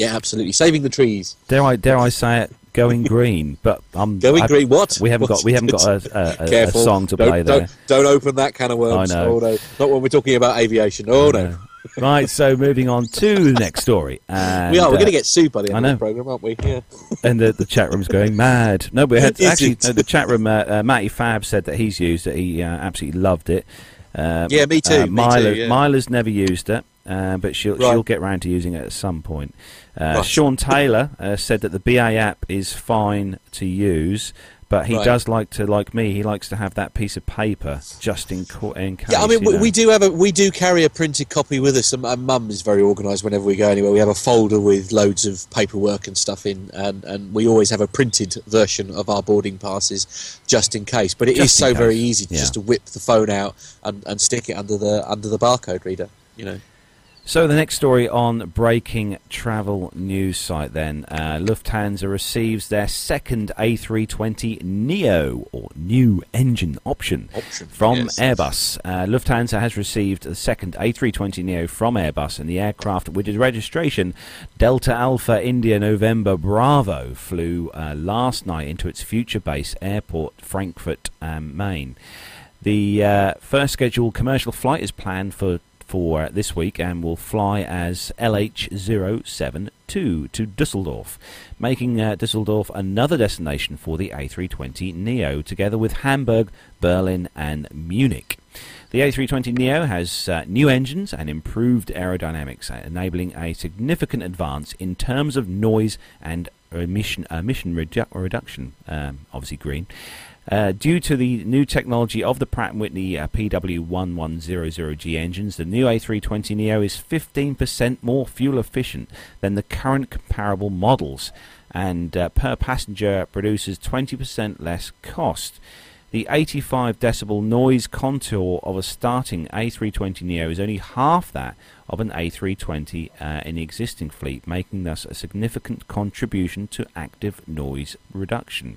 Yeah, absolutely, saving the trees. Dare I, dare I say it? Going green, but um, going I, green. What we haven't what? got, we haven't got a, a, a song to don't, play there. Don't, don't open that can of worms. I know. Oh, no. Not when we're talking about aviation. Oh no. no. Right, so moving on to the next story. And, we are. We're uh, going to get sued by the end of the program, aren't we? Yeah. And the, the chat room's going mad. No, we had actually no, the chat room. Uh, uh, Matty Fab said that he's used it. He uh, absolutely loved it. Uh, yeah, me too. Uh, Myla, me too yeah. Myla's never used it, uh, but she'll right. she'll get round to using it at some point. Uh, right. Sean Taylor uh, said that the B A app is fine to use. But he right. does like to, like me, he likes to have that piece of paper just in, co- in case. Yeah, I mean, you know? we do have a, we do carry a printed copy with us, and Mum is very organised whenever we go anywhere. We have a folder with loads of paperwork and stuff in, and, and we always have a printed version of our boarding passes just in case. But it just is so case. very easy yeah. just to whip the phone out and, and stick it under the under the barcode reader, you know. So the next story on breaking travel news site then, uh, Lufthansa receives their second A three twenty neo or new engine option, option from yes. Airbus. Uh, Lufthansa has received the second A three twenty neo from Airbus, and the aircraft, with its registration Delta Alpha India November Bravo, flew uh, last night into its future base airport, Frankfurt am Main. The uh, first scheduled commercial flight is planned for for this week and will fly as L H zero seven two to Dusseldorf, making uh, Dusseldorf another destination for the A three twenty neo, together with Hamburg, Berlin and Munich. The A three twenty neo has uh, new engines and improved aerodynamics, enabling a significant advance in terms of noise and emission, emission redu- reduction, um, obviously green. Uh, due to the new technology of the Pratt and Whitney uh, P W eleven hundred G engines, the new A three twenty neo is fifteen percent more fuel efficient than the current comparable models, and uh, per passenger produces twenty percent less cost. The eighty-five decibel noise contour of a starting A three twenty neo is only half that of an A three twenty uh, in the existing fleet, making thus a significant contribution to active noise reduction.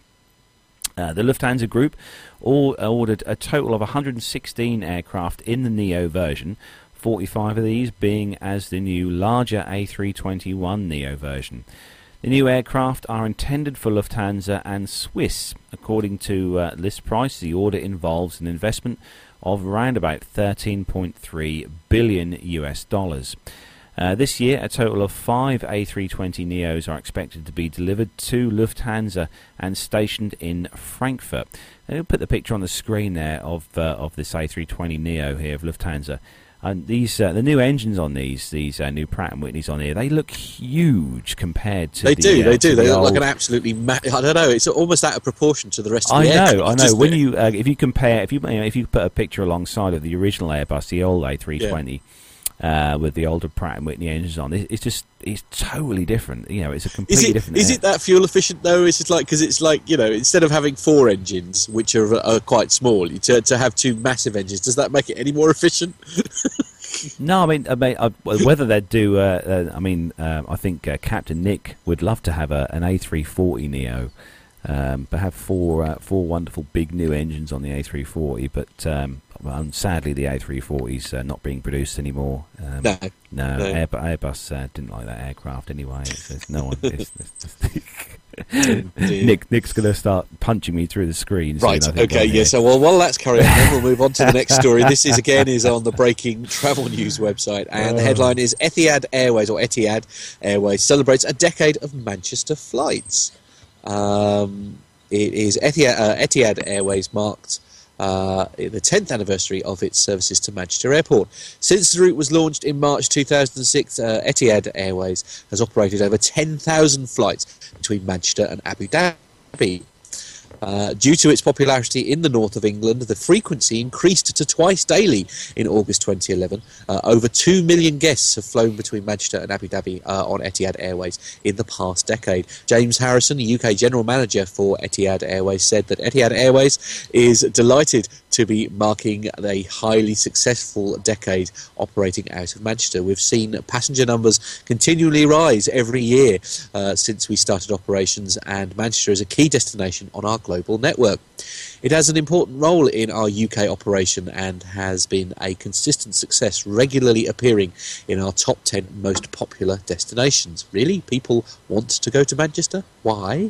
Uh, the Lufthansa Group all ordered a total of one hundred sixteen aircraft in the neo version, forty-five of these being as the new larger A three twenty-one neo version. The new aircraft are intended for Lufthansa and Swiss. According to uh, list price, the order involves an investment of around about thirteen point three billion US dollars. Uh, this year, a total of five A three twenty neos are expected to be delivered to Lufthansa and stationed in Frankfurt. I'll put the picture on the screen there of uh, of this A three twenty neo here of Lufthansa. And these uh, the new engines on these, these uh, new Pratt and Whitneys on here, they look huge compared to. They the, do, uh, they do. They the look old... like an absolutely. Ma I don't know. It's almost out of proportion to the rest of the aircraft. I know, I know. When it? you uh, if you compare, if you, you know, if you put a picture alongside of the original Airbus, the old A three twenty. Yeah. Uh, with the older Pratt and Whitney engines on, it's just it's totally different. You know, it's a completely is it, different. Is air. it that fuel efficient though? Is it like because it's like you know instead of having four engines which are, are quite small, you to to have two massive engines. Does that make it any more efficient? No, I mean, I mean I, whether they do. Uh, uh, I mean, um, I think uh, Captain Nick would love to have a, an A three forty neo, um, but have four uh, four wonderful big new engines on the A three forty, but. Um, Well, sadly, the A three forty's uh, not being produced anymore. Um, no, no, no. Air, Airbus uh, didn't like that aircraft anyway. It's, it's no one. It's, it's, it's Nick, Nick's going to start punching me through the screen. Right. Soon, okay. Yeah. Here. So, well, while that's carrying on, we'll move on to the next story. This is again is on the breaking travel news website, and oh. the headline is Etihad Airways or Etihad Airways celebrates a decade of Manchester flights. Um, it is Etihad, uh, Etihad Airways marked. Uh, the tenth anniversary of its services to Manchester Airport. Since the route was launched in March two thousand six, uh, Etihad Airways has operated over ten thousand flights between Manchester and Abu Dhabi. Uh, due to its popularity in the north of England, the frequency increased to twice daily in August twenty eleven. Uh, over two million guests have flown between Manchester and Abu Dhabi uh, on Etihad Airways in the past decade. James Harrison, the U K General Manager for Etihad Airways, said that Etihad Airways is delighted to be marking a highly successful decade operating out of Manchester. We've seen passenger numbers continually rise every year uh, since we started operations, and Manchester is a key destination on our global network. It has an important role in our U K operation and has been a consistent success, regularly appearing in our top ten most popular destinations. Really? People want to go to Manchester? Why?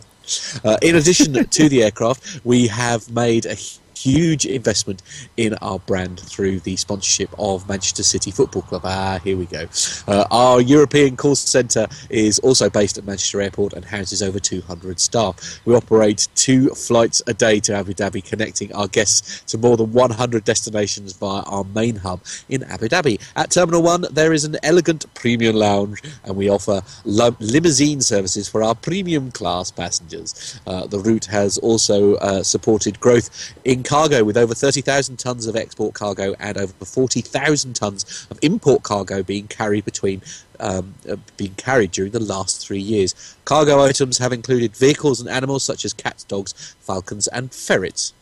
Uh, in addition to the aircraft, we have made a huge investment in our brand through the sponsorship of Manchester City Football Club. Ah, here we go. Uh, our European call centre is also based at Manchester Airport and houses over two hundred staff. We operate two flights a day to Abu Dhabi, connecting our guests to more than one hundred destinations via our main hub in Abu Dhabi. At Terminal one, there is an elegant premium lounge, and we offer limousine services for our premium class passengers. Uh, the route has also uh, supported growth in cargo, with over thirty thousand tonnes of export cargo and over forty thousand tonnes of import cargo being carried between um, being carried during the last three years. Cargo items have included vehicles and animals such as cats, dogs, falcons and ferrets.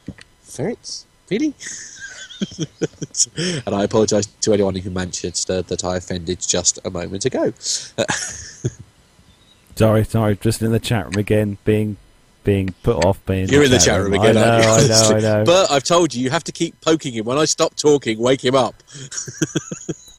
Ferrets? Really? And I apologise to anyone who Manchester that I offended just a moment ago. sorry, sorry, just in the chat room again, being... being put off being you're in the chat room, room again. I know, I know, I know. But I've told you, you have to keep poking him. When I stop talking, wake him up.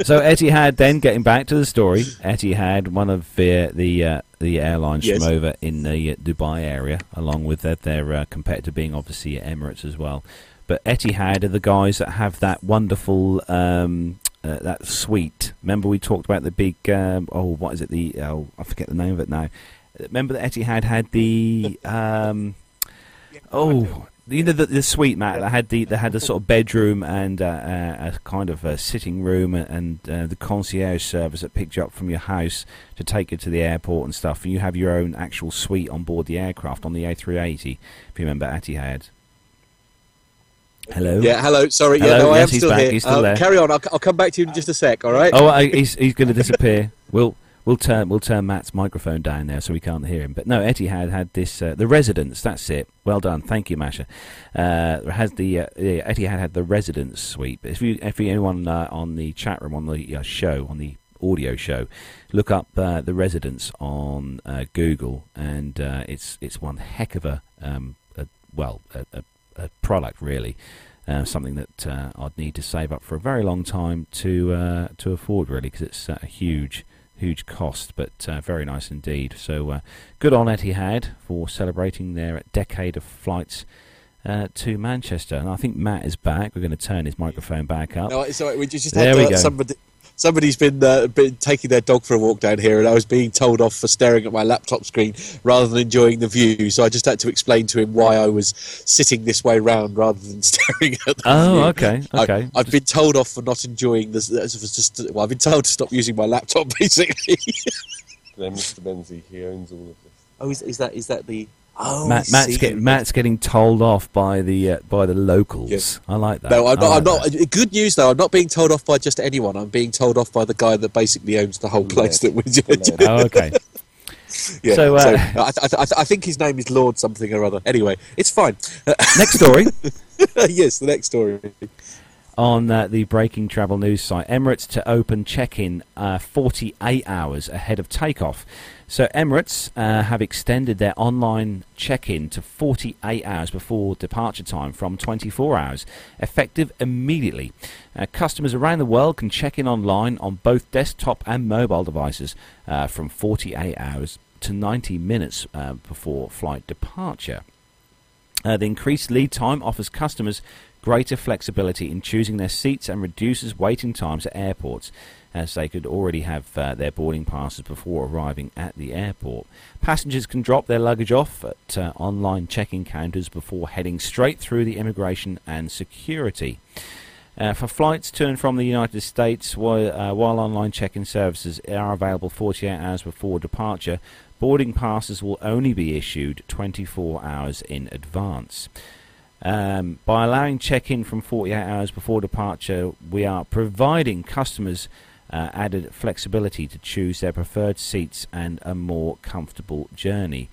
So Etihad, then getting back to the story, Etihad, one of the the, uh, the airlines yes. from over in the Dubai area, along with their, their uh, competitor being obviously Emirates as well. But Etihad are the guys that have that wonderful um, uh, that suite. Remember we talked about the big um, oh what is it the oh I forget the name of it now. Remember that Etihad had the um, oh, you know the, the suite, Matt. That had the they had a sort of bedroom and uh, a kind of a sitting room and uh, the concierge service that picked you up from your house to take you to the airport and stuff. And you have your own actual suite on board the aircraft on the A three eighty. If you remember Etihad. Hello. Yeah, hello. Sorry, hello. Yeah, no, yes, I am he's still back. here. He's still um, there. Carry on. I'll, I'll come back to you in just a sec. All right. Oh, he's he's going to disappear. We'll. We'll turn we'll turn Matt's microphone down there so we can't hear him. But no, Etihad had this uh, the residence. That's it. Well done, thank you, Masha. Uh, has the uh, Etihad had the residence suite? But if you if you, anyone uh, on the chat room on the uh, show on the audio show, look up uh, the residence on uh, Google, and uh, it's it's one heck of a, um, a well a, a product really. Uh, something that uh, I'd need to save up for a very long time to uh, to afford really, because it's uh, huge. Huge cost, but uh, very nice indeed. So uh, good on Etihad for celebrating their decade of flights uh, to Manchester. And I think Matt is back. We're going to turn his microphone back up. No, it's all right. We just had to, uh, somebody, somebody's been, uh, been taking their dog for a walk down here, and I was being told off for staring at my laptop screen rather than enjoying the view. So I just had to explain to him why I was sitting this way round rather than staring at the oh, view. Oh, okay, okay. I've, I've been told off for not enjoying this. Just, well, I've been told to stop using my laptop, basically. Then Mister Benzie, he owns all of this. Oh, is, is that is that the? Oh, Matt, Matt's getting Matt's getting told off by the uh, by the locals. Yes. I like that. No, I'm not. Like I'm not that. Good news though. I'm not being told off by just anyone. I'm being told off by the guy that basically owns the whole place yeah. that we're doing. Oh, okay. yeah. So, uh, so I, th- I, th- I think his name is Lord something or other. Anyway, it's fine. Next story. Yes, the next story. On uh, the breaking travel news site, Emirates to open check-in uh, forty-eight hours ahead of takeoff. So Emirates uh, have extended their online check-in to forty-eight hours before departure time from twenty-four hours, effective immediately. Uh, customers around the world can check in online on both desktop and mobile devices uh, from forty-eight hours to ninety minutes uh, before flight departure. Uh, the increased lead time offers customers greater flexibility in choosing their seats and reduces waiting times at airports, as they could already have uh, their boarding passes before arriving at the airport. Passengers can drop their luggage off at uh, online check-in counters before heading straight through the immigration and security. Uh, for flights to and from the United States, while, uh, while online check-in services are available forty-eight hours before departure, boarding passes will only be issued twenty-four hours in advance. Um, by allowing check-in from forty-eight hours before departure, we are providing customers uh, added flexibility to choose their preferred seats and a more comfortable journey,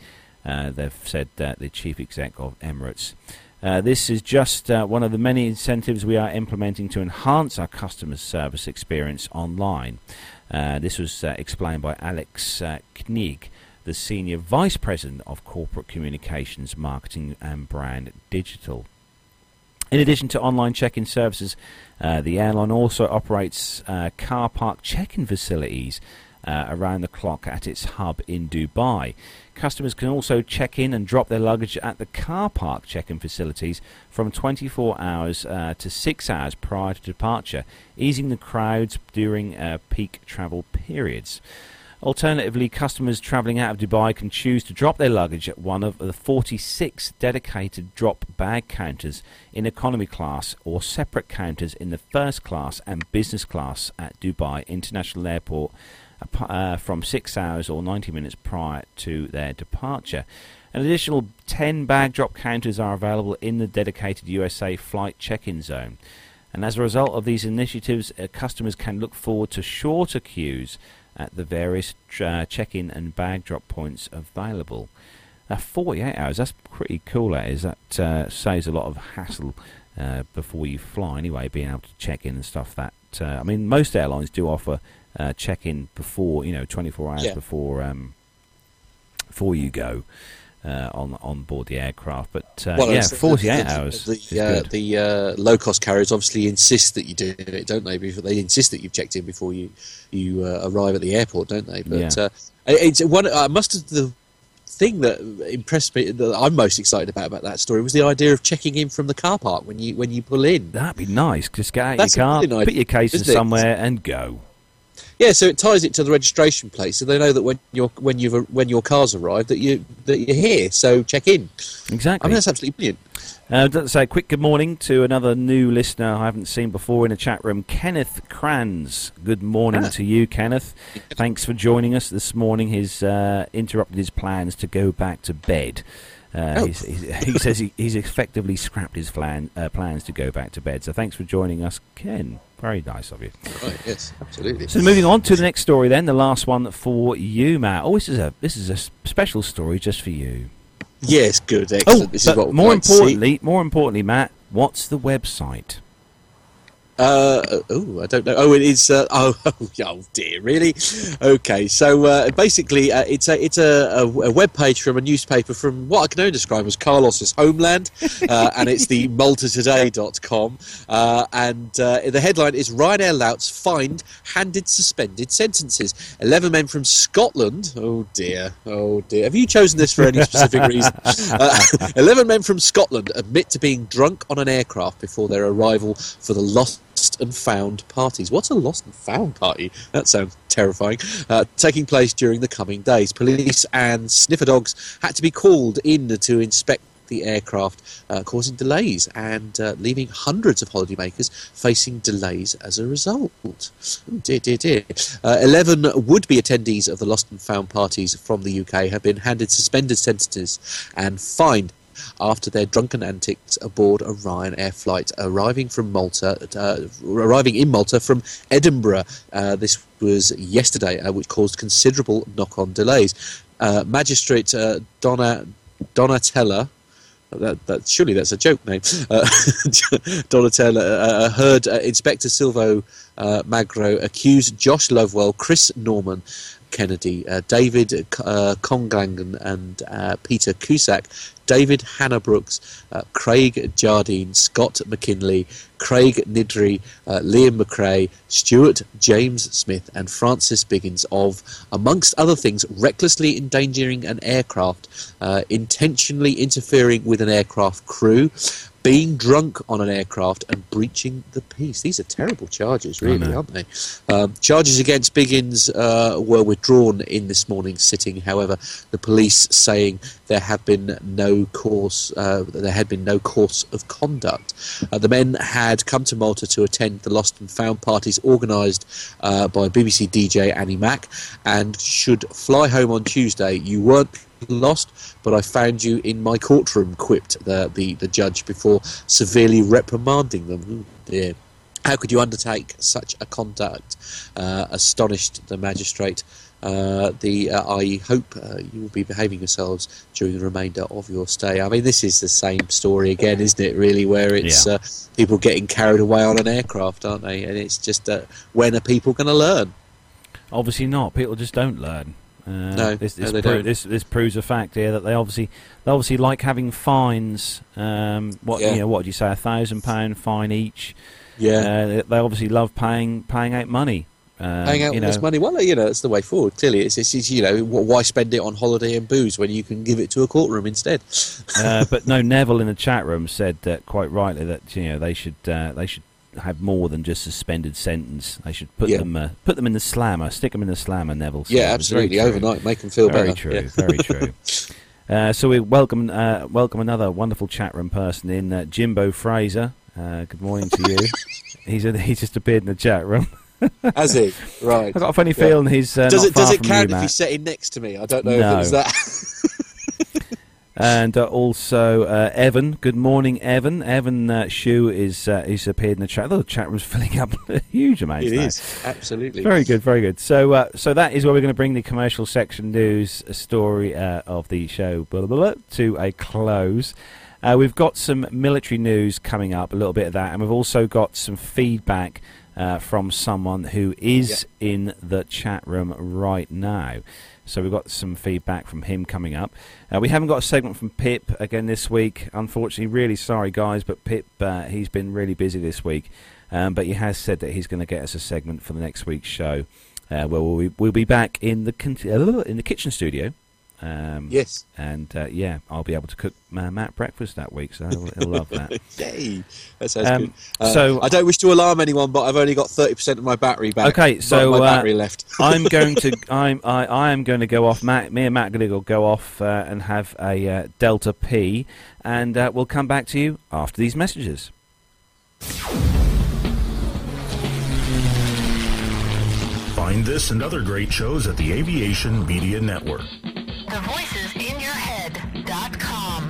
uh, they've said uh, the chief exec of Emirates. Uh, this is just uh, one of the many incentives we are implementing to enhance our customer service experience online. Uh, this was uh, explained by Alex uh, Knig, the Senior Vice President of Corporate Communications, Marketing and Brand Digital. In addition to online check-in services, uh, the airline also operates uh, car park check-in facilities uh, around the clock at its hub in Dubai. Customers can also check in and drop their luggage at the car park check-in facilities from twenty-four hours uh, to six hours prior to departure, easing the crowds during uh, peak travel periods. Alternatively, customers travelling out of Dubai can choose to drop their luggage at one of the forty-six dedicated drop bag counters in economy class or separate counters in the first class and business class at Dubai International Airport uh, from six hours or ninety minutes prior to their departure. An additional ten bag drop counters are available in the dedicated U S A flight check-in zone. And as a result of these initiatives, uh, customers can look forward to shorter queues at the various uh, check-in and bag drop points available. Uh, forty-eight hours, that's pretty cool, that is. That uh, saves a lot of hassle uh, before you fly anyway, being able to check in and stuff. That uh, I mean, most airlines do offer uh, check-in before, you know, twenty-four hours yeah. before um, before you go uh, on on board the aircraft. But uh, well, yeah, forty-eight the, the, hours. The, uh, the uh, low-cost carriers obviously insist that you do it, don't they? They insist that you've checked in before you. you uh, arrive at the airport, don't they? But yeah. uh, it's one. I must have the thing that impressed me, that I'm most excited about about that story, was the idea of checking in from the car park when you when you pull in. That'd be nice. Just get out That's your car, really nice, put your case in somewhere, it? and go. Yeah, so it ties it to the registration place, so they know that when your when you've when your car's arrived that you that you're here. So check in. Exactly. I mean, that's absolutely brilliant. Uh, let's say a quick good morning to another new listener I haven't seen before in the chat room, Kenneth Kranz. Good morning ah. to you, Kenneth. Thanks for joining us this morning. He's uh, interrupted his plans to go back to bed. Uh, oh. he's, he's, he says he, he's effectively scrapped his plan, uh, plans to go back to bed. So thanks for joining us, Ken. Very nice of you. Right, yes, absolutely. So moving on to the next story then, the last one for you, Matt. Oh, this is a this is a special story just for you. Yes, good, excellent. Oh, this is what more importantly, more importantly, Matt, what's the website? Uh, oh, I don't know. Oh, it is. Uh, oh, oh, dear, really? Okay, so uh, basically, uh, it's a it's a, a web page from a newspaper from what I can only describe as Carlos's homeland, uh, and it's the Malta Today dot com, uh, and uh, the headline is Ryanair Louts Fined Handed Suspended Sentences. Eleven men from Scotland. Oh dear, oh dear. Have you chosen this for any specific reason? Uh, Eleven men from Scotland admit to being drunk on an aircraft before their arrival for the lost and found parties. What's a lost and found party? That sounds terrifying. Uh, taking place during the coming days. Police and sniffer dogs had to be called in to inspect the aircraft, uh, causing delays and uh, leaving hundreds of holidaymakers facing delays as a result. Oh, dear, dear, dear. Uh, Eleven would-be attendees of the lost and found parties from the U K have been handed suspended sentences and fined after their drunken antics aboard a Ryanair flight arriving from Malta, uh, arriving in Malta from Edinburgh. Uh, this was yesterday, uh, which caused considerable knock-on delays. Uh, Magistrate uh, Donna Donatella. That, that, surely that's a joke name. Uh, Donatella uh, heard uh, Inspector Silvo uh, Magro accuse Josh Lovewell, Chris Norman Kennedy, uh, David uh, Conglangan and uh, Peter Cusack, David Hannah Brooks, uh, Craig Jardine, Scott McKinley, Craig Nidri, uh, Liam McRae, Stuart James Smith and Francis Biggins of, amongst other things, recklessly endangering an aircraft, uh, intentionally interfering with an aircraft crew, being drunk on an aircraft and breaching the peace. These are terrible charges, really, aren't they? Um, charges against Biggins uh, were withdrawn in this morning's sitting. However, the police saying there have been no course, uh, there had been no course of conduct. Uh, the men had come to Malta to attend the lost and found parties organised uh, by B B C D J Annie Mac, and should fly home on Tuesday. You weren't lost, but I found you in my courtroom, quipped the the, the judge before severely reprimanding them. Ooh, dear. How could you undertake such a conduct? Uh, astonished the magistrate. Uh, the uh, I hope uh, you will be behaving yourselves during the remainder of your stay. I mean, this is the same story again, isn't it, really, where it's yeah. uh, people getting carried away on an aircraft, aren't they? And it's just, uh, when are people going to learn? Obviously not. People just don't learn. Uh, no, this this, no, pro- this this proves a fact here that they obviously they obviously like having fines. Um, what yeah. you know? What did you say? A thousand pound fine each. Yeah, uh, they, they obviously love paying paying out money. Um, paying out you know, this money. Well, you know, that's the way forward. Clearly, it's, it's, it's you know why spend it on holiday and booze when you can give it to a courtroom instead. uh, but no, Neville in the chat room said that quite rightly that you know they should uh, they should have more than just suspended sentence. They should put yeah. them uh, put them in the slammer, stick them in the slammer, Neville. So yeah, absolutely. Overnight, make them feel very better. True, yeah. Very true, very uh, true. So we welcome uh, welcome another wonderful chat room person in, uh, Jimbo Fraser. Uh, good morning to you. he's a, he's just appeared in the chat room. Has he? Right. I've got a funny feeling yeah. he's uh, does not it, far does it from count you, if he's sitting next to me? I don't know no. if it was that. And uh, also uh, Evan. Good morning, Evan. Evan uh, Shue is uh, he's appeared in the chat. The chat room's filling up a huge amount. It now. is absolutely very good, very good. So, uh, so that is where we're going to bring the commercial section news story uh, of the show blah, blah, blah, to a close. Uh, we've got some military news coming up, a little bit of that, and we've also got some feedback uh, from someone who is yeah. in the chat room right now. So we've got some feedback from him coming up. Uh, we haven't got a segment from Pip again this week, unfortunately. Really sorry, guys, but Pip, uh, he's been really busy this week. Um, but he has said that he's going to get us a segment for the next week's show, uh, where we'll be, we'll be back in the con- in the kitchen studio. Um, yes. And, uh, yeah, I'll be able to cook uh, Matt breakfast that week, so he'll, he'll love that. Yay! That sounds um, good. Uh, so, I don't wish to alarm anyone, but I've only got thirty percent of my battery back. Okay, so my uh, battery left. I'm going to I'm, I, I am going to go off. Matt, me and Matt are going to go off uh, and have a uh, Delta P, and uh, we'll come back to you after these messages. Find this and other great shows at the Aviation Media Network. the voices in your head dot com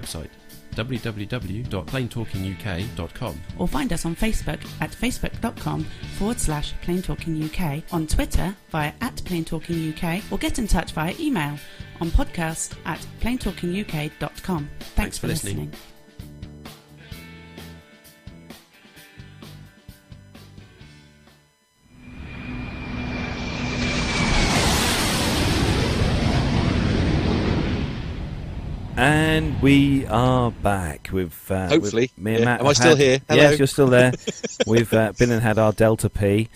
website w w w dot plane talking u k dot com or find us on Facebook at facebook dot com forward slash plane talking u k, on Twitter via at plane talking uk, or get in touch via email on podcast at plane talking uk dot com. Thanks, Thanks for, for listening. listening. And we are back with uh, hopefully. With me and yeah. Matt. Am I still had, here? Hello. Yes, you're still there. We've uh, been and had our Delta P.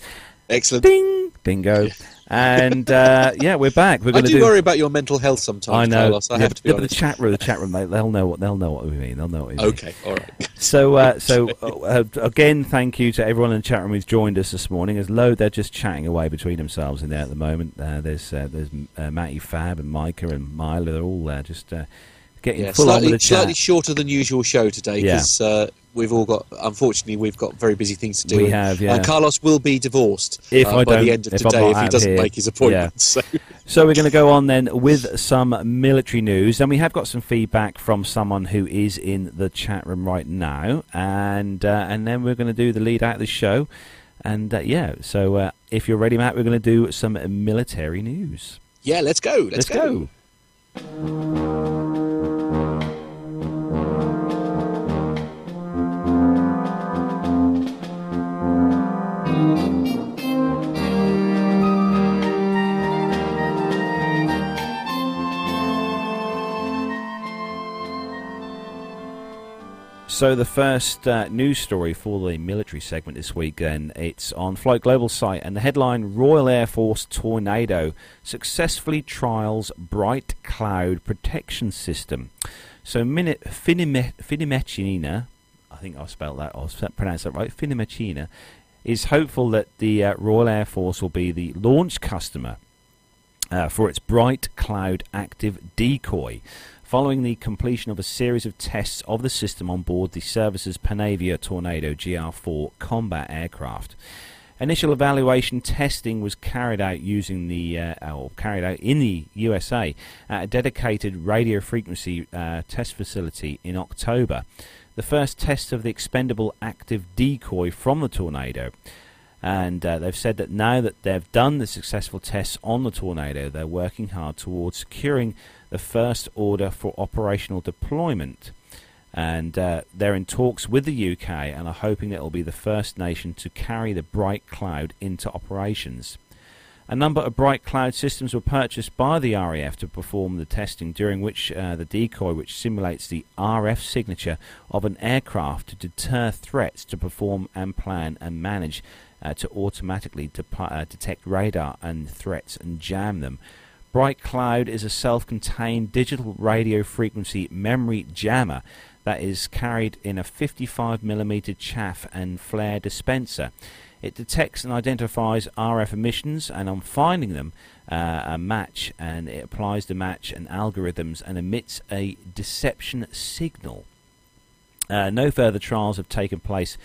Excellent. Ding, bingo. And uh, yeah, we're back. We're going to do, do worry about your mental health sometimes. I know. Carlos. I yeah, have to be yeah, honest. But the chat room, the chat room, they'll know what they'll know what we mean. They'll know what we mean. Okay, all right. So, uh, so uh, again, thank you to everyone in the chat room who's joined us this morning. As low, they're just chatting away between themselves in there at the moment. Uh, there's uh, there's uh, Matty, Fab, and Micah and Myla. They're all there. Just. Uh, Yeah, slightly, slightly shorter than usual show today because yeah. uh, we've all got, unfortunately, we've got very busy things to do. We have, yeah. Uh, Carlos will be divorced if uh, I by the end of if today if he doesn't here. make his appointment. Yeah. So. so we're going to go on then with some military news, and we have got some feedback from someone who is in the chat room right now, and uh, and then we're going to do the lead out of the show, and uh, yeah. So uh, if you're ready, Matt, we're going to do some military news. Yeah, let's go. Let's, let's go. go. So the first uh, news story for the military segment this week, then, it's on Flight Global's site, and the headline, Royal Air Force Tornado successfully trials Bright Cloud protection system. So Finmeccanica, I think I'll spell that, I'll pronounce that right, Finmeccanica, is hopeful that the uh, Royal Air Force will be the launch customer uh, for its Bright Cloud active decoy, following the completion of a series of tests of the system on board the service's Panavia Tornado G R four combat aircraft. Initial evaluation testing was carried out using the uh, or carried out in the U S A at a dedicated radio frequency uh, test facility in October. The first test of the expendable active decoy from the Tornado. And uh, they've said that now that they've done the successful tests on the Tornado, they're working hard towards securing the first order for operational deployment. And uh, they're in talks with the U K and are hoping that it will be the first nation to carry the Bright Cloud into operations. A number of Bright Cloud systems were purchased by the R A F to perform the testing, during which uh, the decoy, which simulates the R F signature of an aircraft to deter threats, to perform and plan and manage, uh, to automatically de- uh, detect radar and threats and jam them. Bright Cloud is a self-contained digital radio frequency memory jammer that is carried in a fifty-five millimeter chaff and flare dispenser. It detects and identifies R F emissions, and on finding them, uh, a match, and it applies the match and algorithms and emits a deception signal. Uh, no further trials have taken place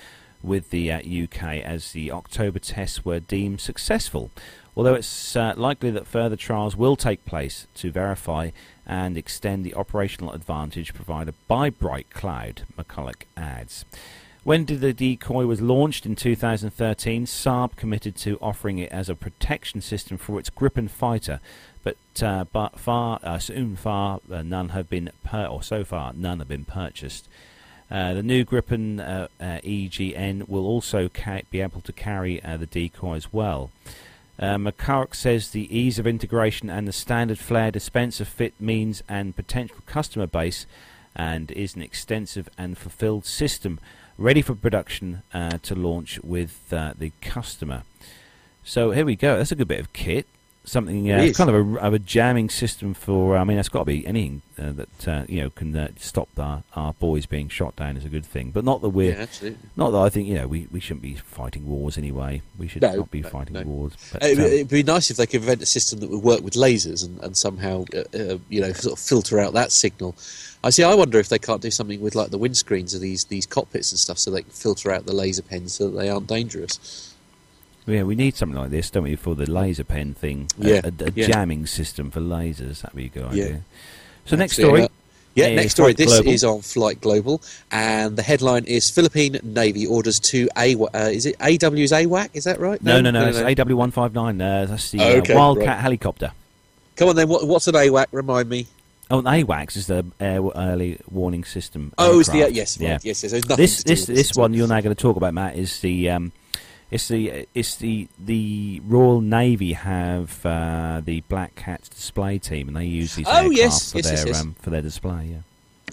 with the uh, U K, as the October tests were deemed successful, although it's uh, likely that further trials will take place to verify and extend the operational advantage provided by Bright Cloud, McCulloch adds. When the decoy was launched in two thousand thirteen, Saab committed to offering it as a protection system for its Gripen fighter, but uh, but far uh, soon far uh, none have been per- or so far none have been purchased. Uh, the new Gripen uh, uh, E G N will also ca- be able to carry uh, the decoy as well. Uh, McCarrick says the ease of integration and the standard flare dispenser fit means and potential customer base, and is an extensive and fulfilled system, ready for production uh, to launch with uh, the customer. So here we go. That's a good bit of kit. something uh, it's kind of a, of a jamming system for. I mean, that's got to be anything uh, that uh, you know can uh, stop our, our boys being shot down is a good thing. But not that we're yeah, not that I think you know we, we shouldn't be fighting wars anyway. We should no, not be no, fighting no. wars. But, it would um, be nice if they could invent a system that would work with lasers and, and somehow uh, uh, you know sort of filter out that signal. I see. I wonder if they can't do something with like the windscreens of these these cockpits and stuff, so they can filter out the laser pens so that they aren't dangerous. Yeah, we need something like this, don't we, for the laser pen thing? Yeah, a, a, a yeah. jamming system for lasers. That'd be a good idea. Yeah. So That's next story. It. Yeah, yeah, next story. Flight this Global. is on Flight Global, and the headline is Philippine Navy orders two A. Uh, is it A W's A WAC? Is that right? No, no, no. no, no it's no. A W one fifty-nine. Uh, that's the oh, okay, uh, Wildcat right. helicopter. Come on, then. What, what's an A WAC? Remind me. Oh, A WACS is the air early warning system. Oh, aircraft. It's the yes, yeah. right, yes, yes. There's nothing this to do this with this one you're now going to talk about, Matt, is the um, it's the it's the the Royal Navy have uh, the Black Cats display team, and they use these oh, aircraft yes, for yes, their yes, yes. Um, for their display. Yeah.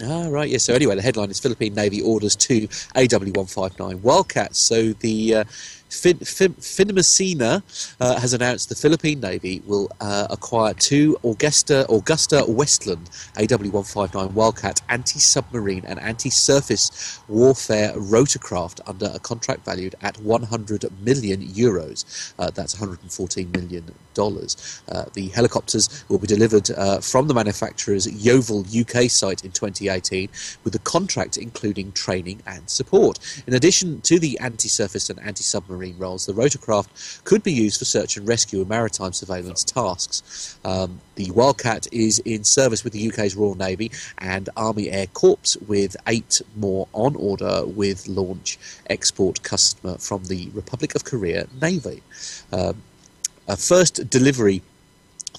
Ah, oh, right, yes. So anyway, the headline is Philippine Navy orders two A W one fifty-nine Wildcats. So the uh, fin- fin- Finmeccanica uh, has announced the Philippine Navy will uh, acquire two Augusta Augusta Westland A W one fifty-nine Wildcat anti-submarine and anti-surface warfare rotorcraft under a contract valued at one hundred million euros. Uh, that's one hundred fourteen million dollars. Uh, the helicopters will be delivered uh, from the manufacturer's Yeovil U K site in twenty eighteen, with the contract including training and support. In addition to the anti-surface and anti-submarine roles, the rotorcraft could be used for search and rescue and maritime surveillance tasks. Um, the Wildcat is in service with the U K's Royal Navy and Army Air Corps, with eight more on order with launch export customer from the Republic of Korea Navy. Um, a first delivery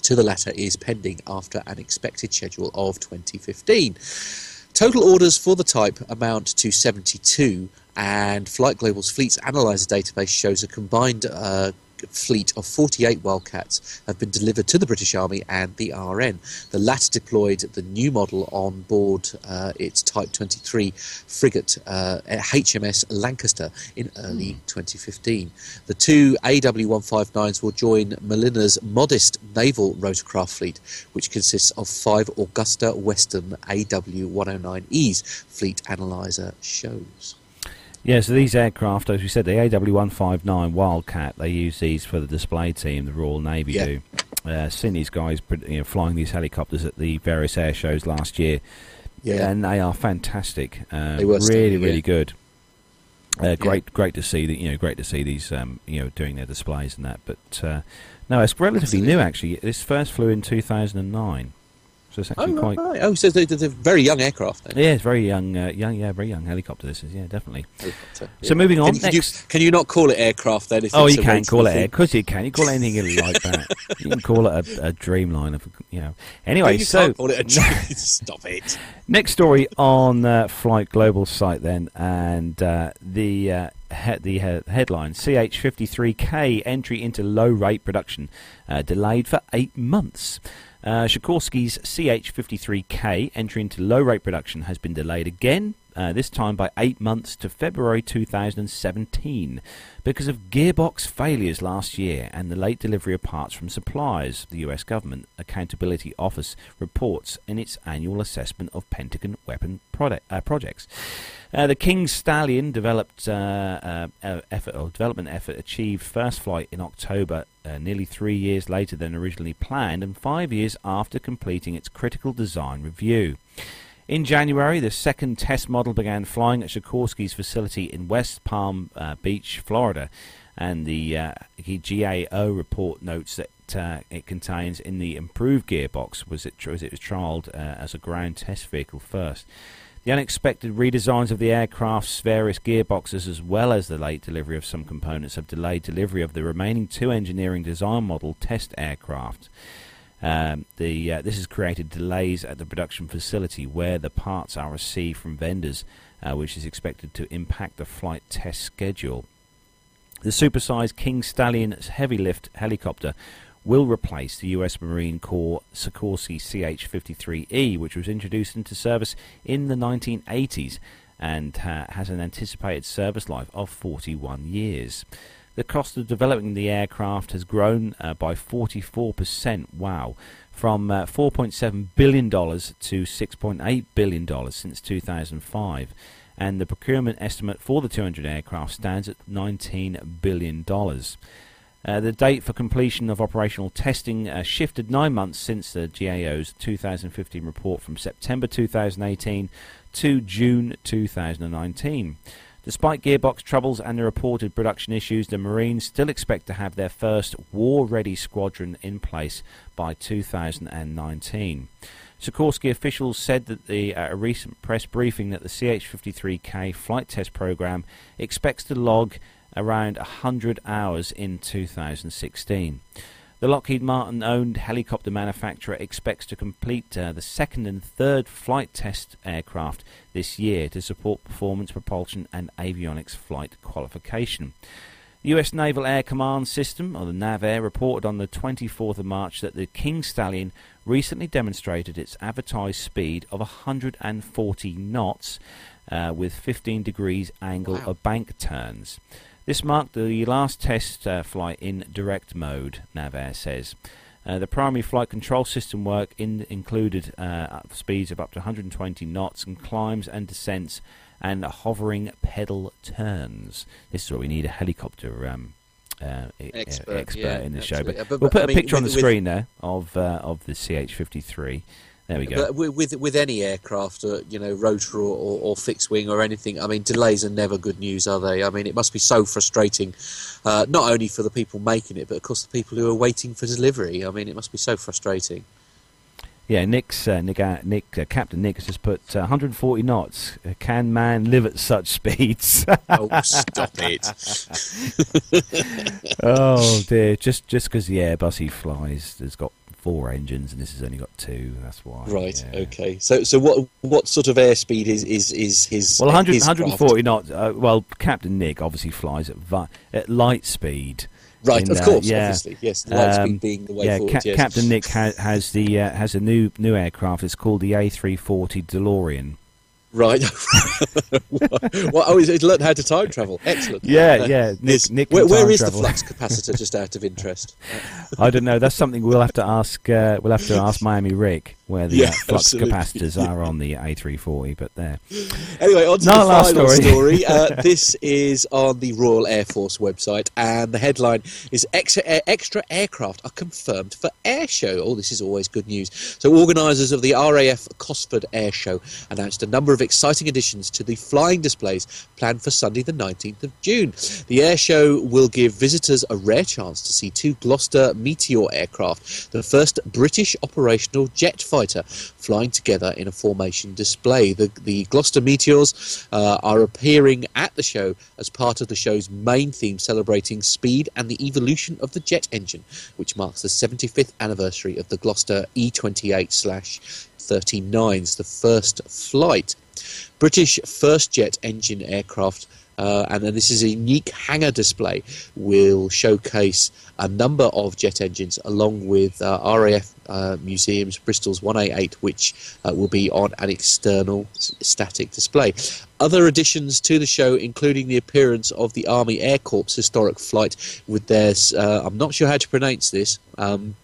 to the latter is pending after an expected schedule of twenty fifteen. Total orders for the type amount to seventy-two, and Flight Global's Fleets Analyzer database shows a combined uh, fleet of forty-eight Wildcats have been delivered to the British Army and the R N. The latter deployed the new model on board uh, its Type twenty-three frigate uh, H M S Lancaster in early mm. twenty fifteen. The two A W one fifty-nines will join Malina's modest naval rotorcraft fleet, which consists of five Augusta Western A W one oh nine Es, Fleet Analyzer shows. Yeah, so these aircraft, as we said, the A W one fifty-nine Wildcat, they use these for the display team, the Royal Navy yeah. do. Uh, seen these guys you know, flying these helicopters at the various air shows last year, yeah. and they are fantastic. Um, they were really, still, yeah. really good. Uh, great, yeah. great to see that. You know, great to see these. Um, you know, doing their displays and that. But uh, no, it's relatively Absolutely. new actually. This first flew in two thousand nine. So it's actually oh, quite. Right. Oh, so they're, they're very young aircraft. Then. Yeah, it's very young, uh, young, yeah, very young helicopter. This is, yeah, definitely. Helicopter, yeah. So moving on. Can, can, next. You, can you not call it aircraft then? If oh, you can call it air. Of course you can. You can call it anything you like that. You can call it a, a Dreamliner. You know. Anyway, no, you so can't call it a dream. Stop it. Next story on uh, Flight Global site then, and uh, the uh, he- the he- headline: C H fifty-three K entry into low rate production uh, delayed for eight months. Uh, Sikorsky's C H fifty-three K entry into low-rate production has been delayed again, uh, this time by eight months to February two thousand seventeen, because of gearbox failures last year and the late delivery of parts from suppliers, the U S Government Accountability Office reports in its annual assessment of Pentagon weapon product, uh, projects. Uh, the King Stallion developed, uh, uh, effort, or development effort achieved first flight in October, uh, nearly three years later than originally planned and five years after completing its critical design review. In January, the second test model began flying at Sikorsky's facility in West Palm uh, Beach, Florida, and the uh, G A O report notes that Uh, it contains in the improved gearbox was it, was it was trialled uh, as a ground test vehicle first. The unexpected redesigns of the aircraft's various gearboxes, as well as the late delivery of some components, have delayed delivery of the remaining two engineering design model test aircraft. Um, the uh, this has created delays at the production facility where the parts are received from vendors, uh, which is expected to impact the flight test schedule. The supersized King Stallion heavy lift helicopter will replace the U S Marine Corps Sikorsky C H fifty-three E, which was introduced into service in the nineteen eighties and uh, has an anticipated service life of forty-one years. The cost of developing the aircraft has grown uh, by forty-four percent, wow, from uh, four point seven billion dollars to six point eight billion dollars since two thousand five. And the procurement estimate for the two hundred aircraft stands at nineteen billion dollars. Uh, the date for completion of operational testing uh, shifted nine months since the G A O's two thousand fifteen report from September two thousand eighteen to June two thousand nineteen. Despite gearbox troubles and the reported production issues, the Marines still expect to have their first war-ready squadron in place by two thousand nineteen. Sikorsky officials said that the uh, a recent press briefing that the C H fifty-three K flight test program expects to log around one hundred hours in two thousand sixteen. The Lockheed Martin-owned helicopter manufacturer expects to complete uh, the second and third flight test aircraft this year to support performance, propulsion and avionics flight qualification. The U S Naval Air Command System, or the NAVAIR, reported on the twenty-fourth of March that the King Stallion recently demonstrated its advertised speed of one hundred forty knots uh, with fifteen degrees angle wow. of bank turns. This marked the last test uh, flight in direct mode, NAVAIR says. Uh, the primary flight control system work in included uh, speeds of up to one hundred twenty knots and climbs and descents and hovering pedal turns. This is where we need a helicopter um, uh, expert, expert yeah, in the show. But, but, but we'll put I a mean, picture on the screen there of uh, of the C H fifty-three. There we go. But with with any aircraft, uh, you know, rotor or, or, or fixed wing or anything, I mean, delays are never good news, are they? I mean, it must be so frustrating, uh, not only for the people making it, but of course the people who are waiting for delivery. I mean, it must be so frustrating. Yeah, Nick's uh, Nick, uh, Nick uh, Captain Nick has just put uh, one hundred forty knots. Can man live at such speeds? Oh, stop it! Oh dear, just just because the Airbus he flies has got four engines and this has only got two, that's why. Right, yeah. Okay. So, so what what sort of airspeed is is is his? Well, one hundred, his one hundred forty knots. Uh, well, Captain Nick obviously flies at vi at light speed. Right, in, of course, uh, yeah. obviously, yes. Light um, speed being the way yeah, forward. Cap yes. Captain Nick ha has the uh, has a new new aircraft. It's called the A three forty DeLorean. Right. Well, oh, he's learned how to time travel. Excellent. Yeah, uh, yeah. Nick, Nick where where is travel. the flux capacitor? Just out of interest. I don't know. That's something we'll have to ask. Uh, we'll have to ask Miami Rick where the yeah, uh, flux absolutely. capacitors yeah. are on the A three forty. But there. Anyway, on to Not the last final story. story. Uh, this is on the Royal Air Force website, and the headline is "Extra, air, extra aircraft are confirmed for air show." Oh, this is always good news. So, organisers of the R A F Cosford Air Show announced a number of exciting additions to the flying displays planned for Sunday the nineteenth of June. The air show will give visitors a rare chance to see two Gloster Meteor aircraft, the first British operational jet fighter, flying together in a formation display. The, the Gloster Meteors uh, are appearing at the show as part of the show's main theme celebrating speed and the evolution of the jet engine, which marks the seventy-fifth anniversary of the Gloster E twenty-eight slash thirty-nine's, the first flight. British first jet engine aircraft, uh, and then this is a unique hangar display, will showcase a number of jet engines along with uh, R A F uh, Museums Bristol's one eighty-eight, which uh, will be on an external static display. Other additions to the show, including the appearance of the Army Air Corps historic flight with their, uh, I'm not sure how to pronounce this, um,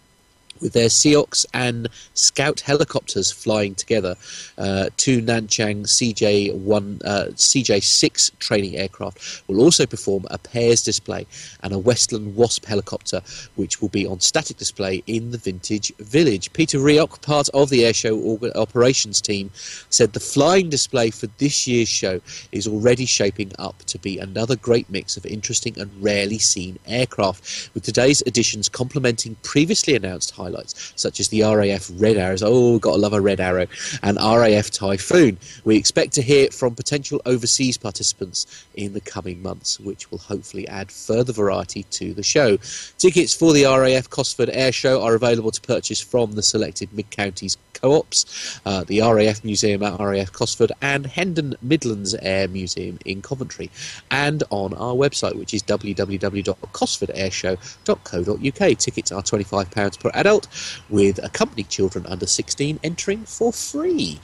with their Seahawks and Scout helicopters flying together, uh, two Nanchang C J one, uh, C J six training aircraft will also perform a pairs display, and a Westland Wasp helicopter, which will be on static display in the Vintage Village. Peter Rioch, part of the airshow operations team, said the flying display for this year's show is already shaping up to be another great mix of interesting and rarely seen aircraft, with today's additions complementing previously announced high highlights such as the R A F Red Arrows, oh, gotta love a Red Arrow, and R A F Typhoon. We expect to hear from potential overseas participants in the coming months, which will hopefully add further variety to the show. Tickets for the R A F Cosford Air Show are available to purchase from the selected mid-counties co-ops, uh, the R A F Museum at R A F Cosford and Hendon Midlands Air Museum in Coventry, and on our website, which is w w w dot cosford air show dot co dot u k. Tickets are twenty-five pounds per adult, with accompanied children under sixteen entering for free.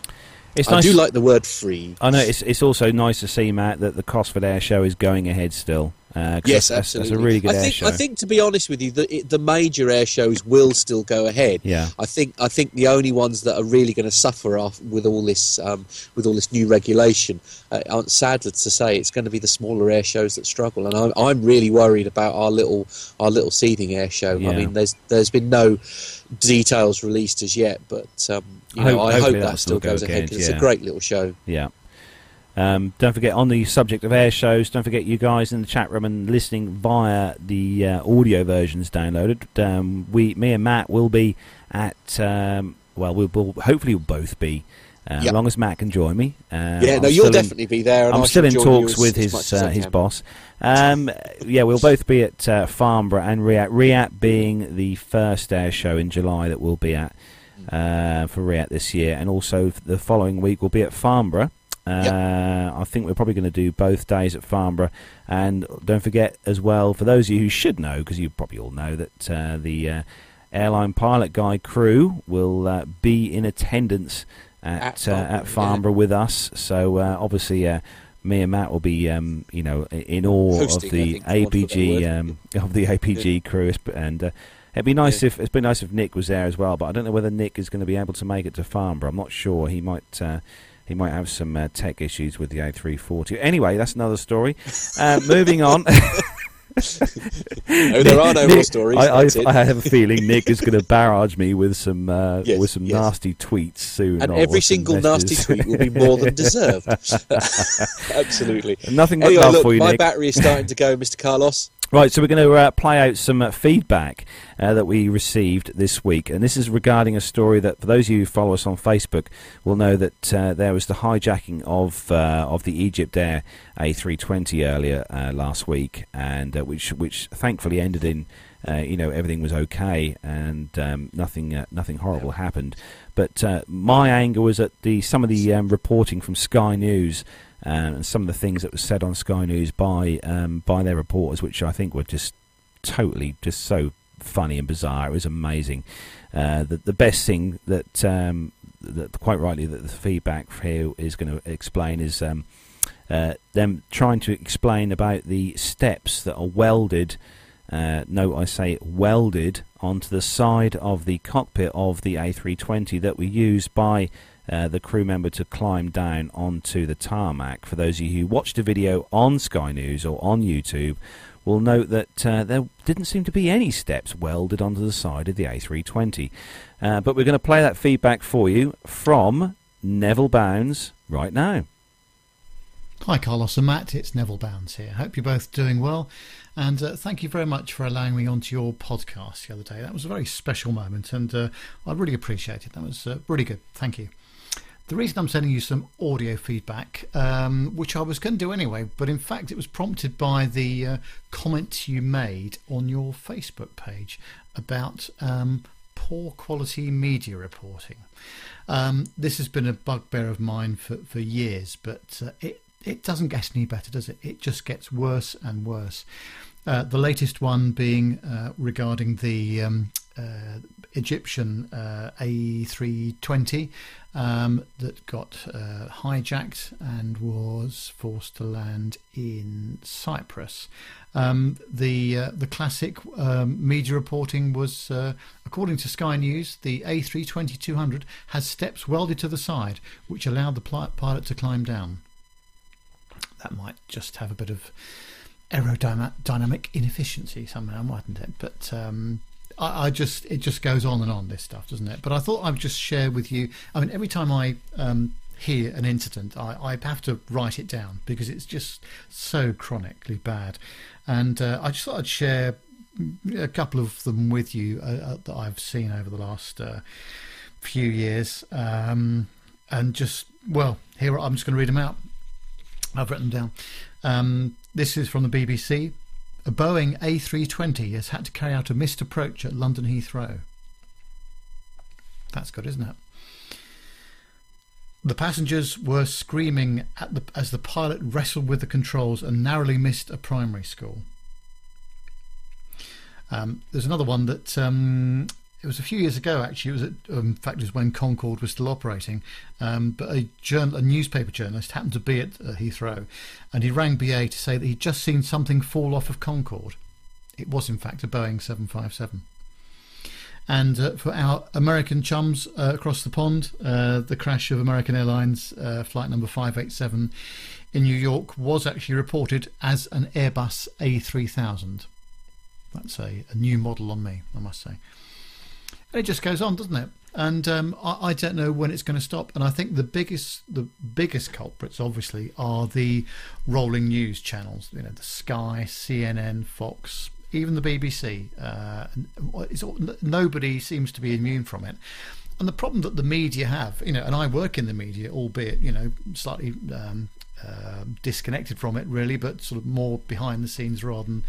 It's I nice. do like the word free. I know, it's, it's also nice to see, Matt, that the Cosford Air Show is going ahead still. Uh, yes, that's, absolutely. That's a really good I air think, show. I think, to be honest with you, the, the major air shows will still go ahead. Yeah. I think I think the only ones that are really going to suffer off with all this um, with all this new regulation, uh, aren't sadly to say, it's going to be the smaller air shows that struggle. And I'm I'm really worried about our little our little seething air show. Yeah. I mean, there's there's been no details released as yet, but um, you know, I hope, I hope that still goes ahead. Cause yeah. It's a great little show. Yeah. Um, don't forget, on the subject of air shows, don't forget you guys in the chat room and listening via the uh, audio versions downloaded. Um, we, me and Matt will be at, um, well, we'll, we'll hopefully we'll both be, uh, yep. as long as Matt can join me. Uh, yeah, no, I'm you'll definitely in, be there. And I'm I still in talks with as, his as uh, his boss. Um, yeah, we'll both be at uh, Farnborough and Riyadh, Riyadh being the first air show in July that we'll be at uh, for Riyadh this year. And also the following week we'll be at Farnborough. Uh, yep. I think we're probably going to do both days at Farnborough, and don't forget as well, for those of you who should know, because you probably all know, that uh, the uh, airline pilot guy crew will uh, be in attendance at at, uh, at Farnborough yeah. with us. So uh, obviously, uh, me and Matt will be, um, you know, in awe Hosting, of the A P G um, of the A P G yeah. crew, and. Uh, It'd be nice yeah. if it'd be nice if Nick was there as well, but I don't know whether Nick is going to be able to make it to Farnborough. I'm not sure. He might uh, he might have some uh, tech issues with the A three forty. Anyway, that's another story. Uh, moving on. No, there are no more stories. I, I, I have a feeling Nick is going to barrage me with some uh, yes, with some yes. nasty tweets soon, and every single messages. nasty tweet will be more than deserved. Absolutely. Nothing but anyway, love look, for you, my Nick. My battery is starting to go, Mister Carlos. Right, so we're going to uh, play out some uh, feedback uh, that we received this week, and this is regarding a story that, for those of you who follow us on Facebook, will know that uh, there was the hijacking of uh, of the Egypt Air A three twenty earlier uh, last week, and uh, which which thankfully ended in uh, you know everything was okay and um, nothing uh, nothing horrible happened. But uh, my anger was at the some of the um, reporting from Sky News. Um, and some of the things that was said on Sky News by um, by their reporters, which I think were just totally just so funny and bizarre. It was amazing. Uh, the, the best thing that, um, that quite rightly that the feedback here is going to explain is um, uh, them trying to explain about the steps that are welded. Uh, no, I say welded onto the side of the cockpit of the A three twenty that we use by. Uh, the crew member to climb down onto the tarmac. For those of you who watched the video on Sky News or on YouTube will note that uh, there didn't seem to be any steps welded onto the side of the A three twenty. Uh, but we're going to play that feedback for you from Neville Bounds right now. Hi Carlos and Matt, it's Neville Bounds here. Hope you're both doing well, and uh, thank you very much for allowing me onto your podcast the other day. That was a very special moment, and uh, I really appreciate it. That was uh, really good. Thank you. The reason I'm sending you some audio feedback, um, which I was going to do anyway, but in fact it was prompted by the uh, comment you made on your Facebook page about um, poor quality media reporting. Um, this has been a bugbear of mine for, for years, but uh, it, it doesn't get any better, does it? It just gets worse and worse. Uh, the latest one being uh, regarding the um, uh, Egyptian uh, A three twenty um, that got uh, hijacked and was forced to land in Cyprus. Um, the uh, the classic um, media reporting was, uh, according to Sky News, the A three twenty two hundred has steps welded to the side which allowed the pilot to climb down. That might just have a bit of aerodynamic inefficiency somehow, mightn't it? But um, I, I just it just goes on and on, this stuff, doesn't it? But I thought I would just share with you. I mean, every time I um, hear an incident, I, I have to write it down because it's just so chronically bad. And uh, I just thought I'd share a couple of them with you uh, that I've seen over the last uh, few years. Um, and just, well, here I'm just going to read them out. I've written them down. Um, This is from the B B C. A Boeing A three twenty has had to carry out a missed approach at London Heathrow. That's good, isn't it? The passengers were screaming at the, as the pilot wrestled with the controls and narrowly missed a primary school. Um, there's another one that um, it was a few years ago, actually. It was at, um, in fact, it was when Concorde was still operating. Um, but a, journal, a newspaper journalist happened to be at uh, Heathrow, and he rang B A to say that he'd just seen something fall off of Concorde. It was, in fact, a Boeing seven fifty-seven. And uh, for our American chums uh, across the pond, uh, the crash of American Airlines uh, flight number five eighty-seven in New York was actually reported as an Airbus A three thousand. That's a, a new model on me, I must say. And it just goes on, doesn't it? And um, I, I don't know when it's going to stop. And I think the biggest, the biggest culprits, obviously, are the rolling news channels. You know, the Sky, C N N, Fox, even the B B C. Uh, it's, nobody seems to be immune from it. And the problem that the media have, you know, and I work in the media, albeit, you know, slightly um, uh, disconnected from it, really, but sort of more behind the scenes rather than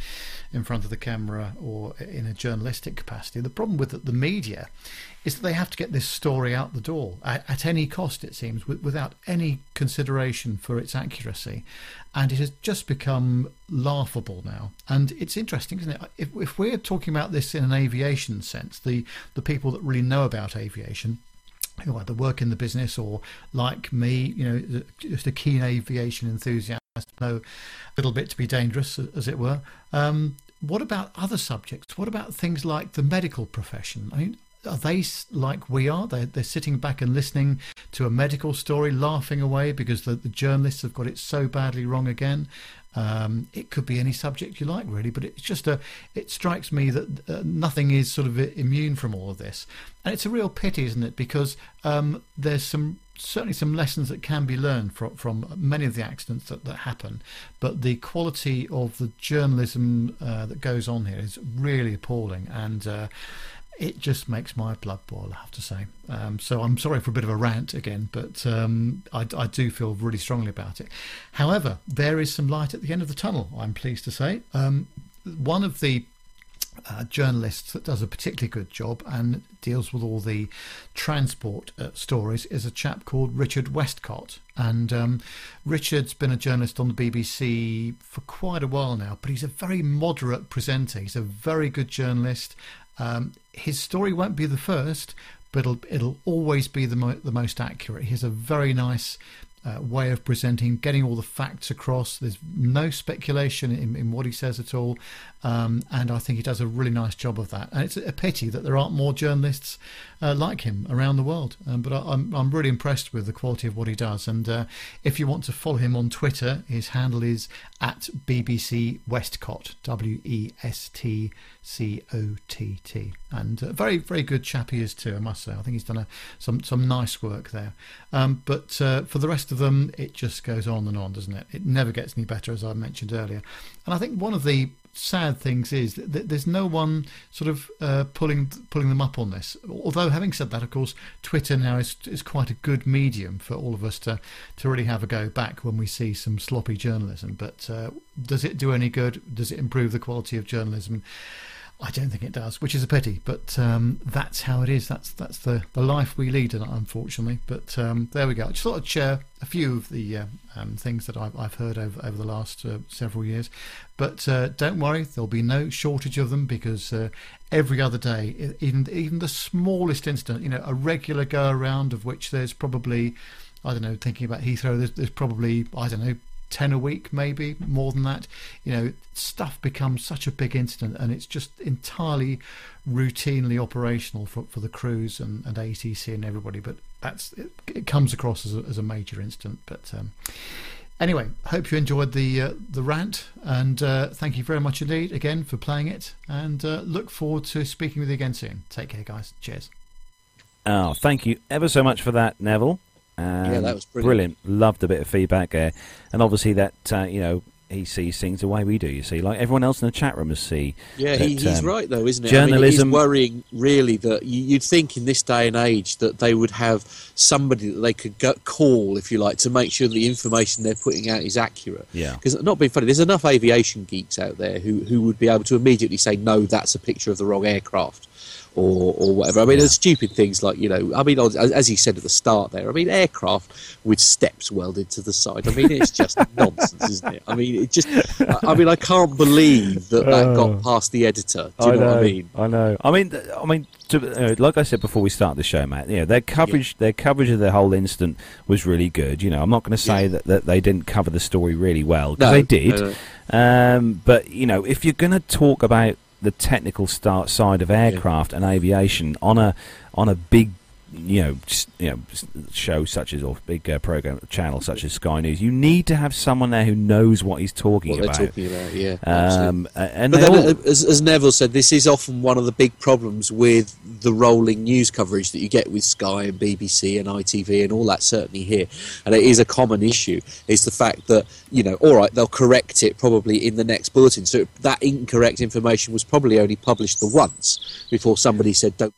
in front of the camera or in a journalistic capacity. The problem with the, the media is that they have to get this story out the door at, at any cost, it seems, w- without any consideration for its accuracy. And it has just become laughable now. And it's interesting, isn't it? If, if we're talking about this in an aviation sense, the, the people that really know about aviation, who either work in the business or, like me, you know, just a keen aviation enthusiast, know a little bit to be dangerous, as it were. Um, what about other subjects? What about things like the medical profession? I mean, are they like we are? They're, they're sitting back and listening to a medical story, laughing away because the, the journalists have got it so badly wrong again. Um, it could be any subject you like, really, but it's just a. It strikes me that uh, nothing is sort of immune from all of this, and it's a real pity, isn't it? Because um, there's some certainly some lessons that can be learned from from many of the accidents that, that happen, but the quality of the journalism uh, that goes on here is really appalling, and. Uh, It just makes my blood boil, I have to say. Um, so I'm sorry for a bit of a rant again, but um, I, I do feel really strongly about it. However, there is some light at the end of the tunnel, I'm pleased to say. Um, one of the uh, journalists that does a particularly good job and deals with all the transport uh, stories is a chap called Richard Westcott. And um, Richard's been a journalist on the B B C for quite a while now, but he's a very moderate presenter. He's a very good journalist. Um, his story won't be the first, but it'll, it'll always be the, mo- the most accurate. He has a very nice uh, way of presenting, getting all the facts across. There's no speculation in, in what he says at all. Um, and I think he does a really nice job of that. And it's a pity that there aren't more journalists uh, like him around the world. Um, but I, I'm, I'm really impressed with the quality of what he does. And uh, if you want to follow him on Twitter, his handle is at B B C Westcott, W E S T C O T T. And a very, very good chap he is too, I must say. I think he's done a, some, some nice work there. Um, but uh, for the rest of them, it just goes on and on, doesn't it? It never gets any better, as I mentioned earlier. And I think one of the sad things is that there's no one sort of uh, pulling pulling them up on this. Although, having said that, of course, Twitter now is is quite a good medium for all of us to to really have a go back when we see some sloppy journalism. But uh, does it do any good? Does it improve the quality of journalism? I don't think it does, which is a pity. But um, that's how it is. That's that's the, the life we lead, unfortunately. But um, there we go. I just thought I'd share a few of the uh, um, things that I've, I've heard over, over the last uh, several years. But uh, don't worry, there'll be no shortage of them because uh, every other day, even, even the smallest incident, you know, a regular go around of which there's probably, I don't know, thinking about Heathrow, there's, there's probably, I don't know, ten a week, maybe more than that. You know, stuff becomes such a big incident, and it's just entirely routinely operational for, for the crews and, and A T C and everybody. But that's it, it comes across as a, as a major incident. But um, anyway, hope you enjoyed the uh, the rant, and uh, thank you very much indeed again for playing it, and uh, look forward to speaking with you again soon. Take care, guys. Cheers. Oh, thank you ever so much for that, Neville. Um, yeah, that was brilliant. brilliant. Loved a bit of feedback there, and obviously that uh, you know, he sees things the way we do. You see, like everyone else in the chat room, has see. Yeah, that, he, he's um, right though, isn't it? Journalism. I mean, it is worrying, really, that you'd think in this day and age that they would have somebody that they could go- call, if you like, to make sure the information they're putting out is accurate. Yeah. Because not being funny, there's enough aviation geeks out there who who would be able to immediately say, no, that's a picture of the wrong aircraft. or or whatever. I mean, yeah. there's stupid things like, you know, I mean, as you said at the start there, I mean, aircraft with steps welded to the side. I mean, it's just nonsense, isn't it? I mean, it just, I mean, I can't believe that that uh, got past the editor. Do you I know, know what I mean? I know. I mean, I mean, to, you know, like I said before we start the show, Matt, you know, their coverage, yeah. their coverage of the whole incident was really good. You know, I'm not going to say yeah. that, that they didn't cover the story really well, because no, they did. No, no. Um, but, you know, if you're going to talk about the technical start side of aircraft yeah. and aviation on a on a big you know you know show such as, or big uh, program channel such as Sky News, you need to have someone there who knows what he's talking what about. They're talking about, yeah. Um, and but then, all... as, as Neville said, this is often one of the big problems with the rolling news coverage that you get with Sky and B B C and I T V and all that. Certainly here, and it is a common issue. Is the fact that, you know, all right, they'll correct it probably in the next bulletin. So that incorrect information was probably only published the once before somebody said don't.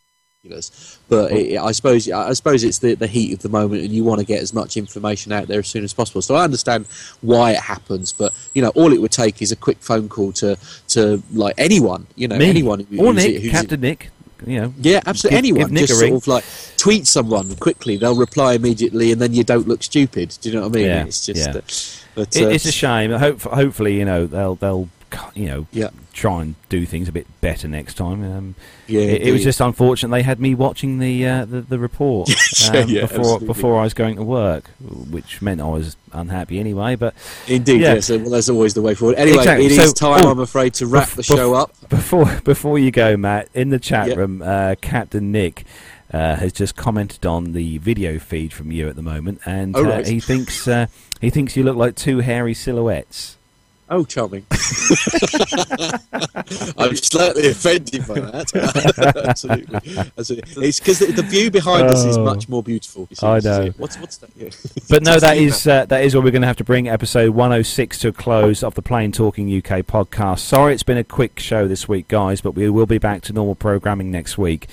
But it, I suppose I suppose it's the, the heat of the moment, and you want to get as much information out there as soon as possible. So I understand why it happens, but, you know, all it would take is a quick phone call to to like anyone, you know, Me. anyone who, or who's Nick, it, who's Captain it, Nick. You know, yeah, absolutely. Give, anyone, give just sort of like tweet someone quickly, they'll reply immediately, and then you don't look stupid. Do you know what I mean? Yeah, it's just, yeah. uh, but, it, uh, it's a shame. Hope, hopefully, you know, they'll they'll. you know, yeah. try and do things a bit better next time. Um, yeah, it, it was just unfortunate they had me watching the uh, the, the report um, yeah, before before I was going to work, which meant I was unhappy anyway. But indeed, yeah. yes, well, that's always the way forward. Anyway, exactly. it so, is time, oh, I'm afraid, to wrap bef- the show up. Before before you go, Matt, in the chat yep. room, uh, Captain Nick uh, has just commented on the video feed from you at the moment, and oh, uh, right. he thinks uh, he thinks you look like two hairy silhouettes. Oh, charming. I'm slightly offended by that. Absolutely. Absolutely. It's because the, the view behind oh. us is much more beautiful. You see, I know. What's, what's that? Yeah. But no, that is, uh, that is what we're going to have to bring episode one oh six to a close of the Plane Talking U K podcast. Sorry it's been a quick show this week, guys, but we will be back to normal programming next week.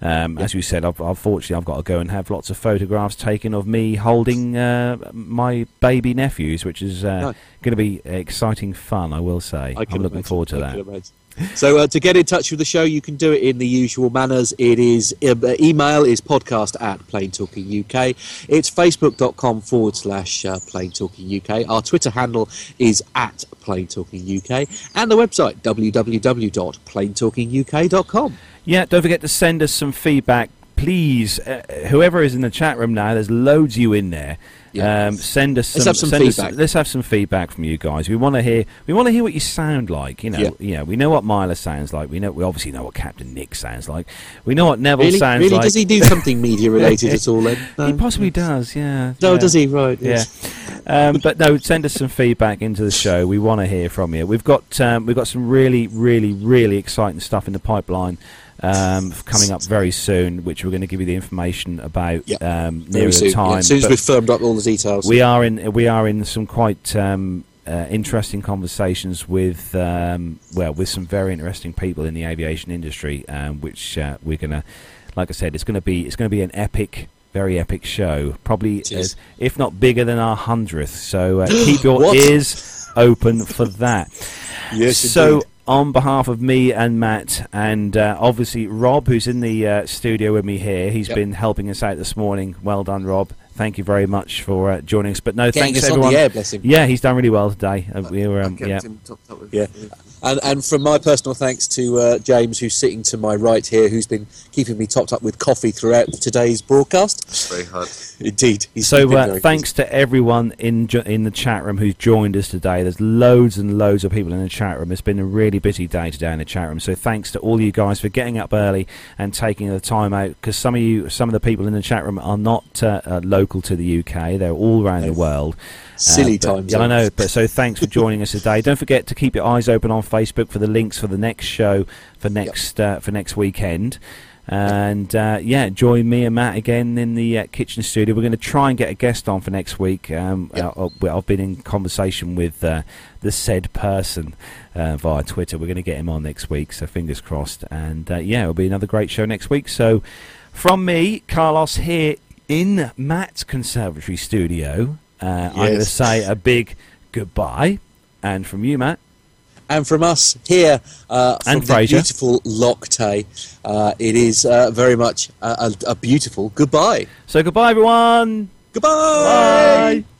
Um, as we said, I've, unfortunately, I've got to go and have lots of photographs taken of me holding uh, my baby nephews, which is uh, no. going to be exciting fun, I will say. I I'm looking imagine. forward to I that. So uh, to get in touch with the show, you can do it in the usual manners. It is uh, email is podcast at Plane Talking U K. It's facebook.com forward slash uh, Plane Talking U K. Our Twitter handle is at Plane Talking U K, and the website w w w dot plane talking u k dot com. Yeah, don't forget to send us some feedback, please. Uh, whoever is in the chat room now, there's loads of you in there. Um, send us some, let's have some send feedback. Us, let's have some feedback from you guys. We want to hear. We want to hear what you sound like. You know. Yeah. You know. We know what Myla sounds like. We know. We obviously know what Captain Nick sounds like. We know what Neville really? sounds really? like. Does he do something media related at all? Then no. he possibly does. Yeah. No, yeah. does he? Right. Yes. Yeah. Um, but no, send us some feedback into the show. We want to hear from you. We've got um, we've got some really, really, really exciting stuff in the pipeline. Um, coming up very soon, which we're going to give you the information about yep. um, nearer the time. Yeah, as soon as we've firmed up all the details, we are in we are in some quite um, uh, interesting conversations with um, well with some very interesting people in the aviation industry, um, which uh, we're gonna, like I said, it's gonna be it's gonna be an epic. Very epic show, probably as, if not bigger than our hundredth. So uh, keep your ears open for that. Yes. So indeed. On behalf of me and Matt, and uh, obviously Rob, who's in the uh, studio with me here, he's yep. been helping us out this morning. Well done, Rob. Thank you very much for uh, joining us. But no, Getting thanks us everyone. On the air, bless him. Yeah, he's done really well today. Uh, we were, um, yeah. yeah. And, and from my personal thanks to uh, James, who's sitting to my right here, who's been keeping me topped up with coffee throughout today's broadcast. It's very hard. Indeed. He's so uh, thanks good. to everyone in ju- in the chat room who's joined us today. There's loads and loads of people in the chat room. It's been a really busy day today in the chat room. So thanks to all you guys for getting up early and taking the time out, because some of you, some of the people in the chat room are not uh, uh, local. to the U K, they're all around the world. Silly uh, times. Yeah, I know. But so thanks for joining us today. Don't forget to keep your eyes open on Facebook for the links for the next show for next yep. uh, for next weekend. And uh, yeah, join me and Matt again in the uh, kitchen studio. We're going to try and get a guest on for next week. Um, yep. uh, I've been in conversation with uh, the said person uh, via Twitter. We're going to get him on next week, so fingers crossed. And uh, yeah, it'll be another great show next week. So from me, Carlos, here in Matt's Conservatory studio, uh, yes. I'm going to say a big goodbye. And from you, Matt. And from us here, uh, from the beautiful Loch Tay, uh, it is uh, very much a, a, a beautiful goodbye. So goodbye, everyone. Goodbye. Bye.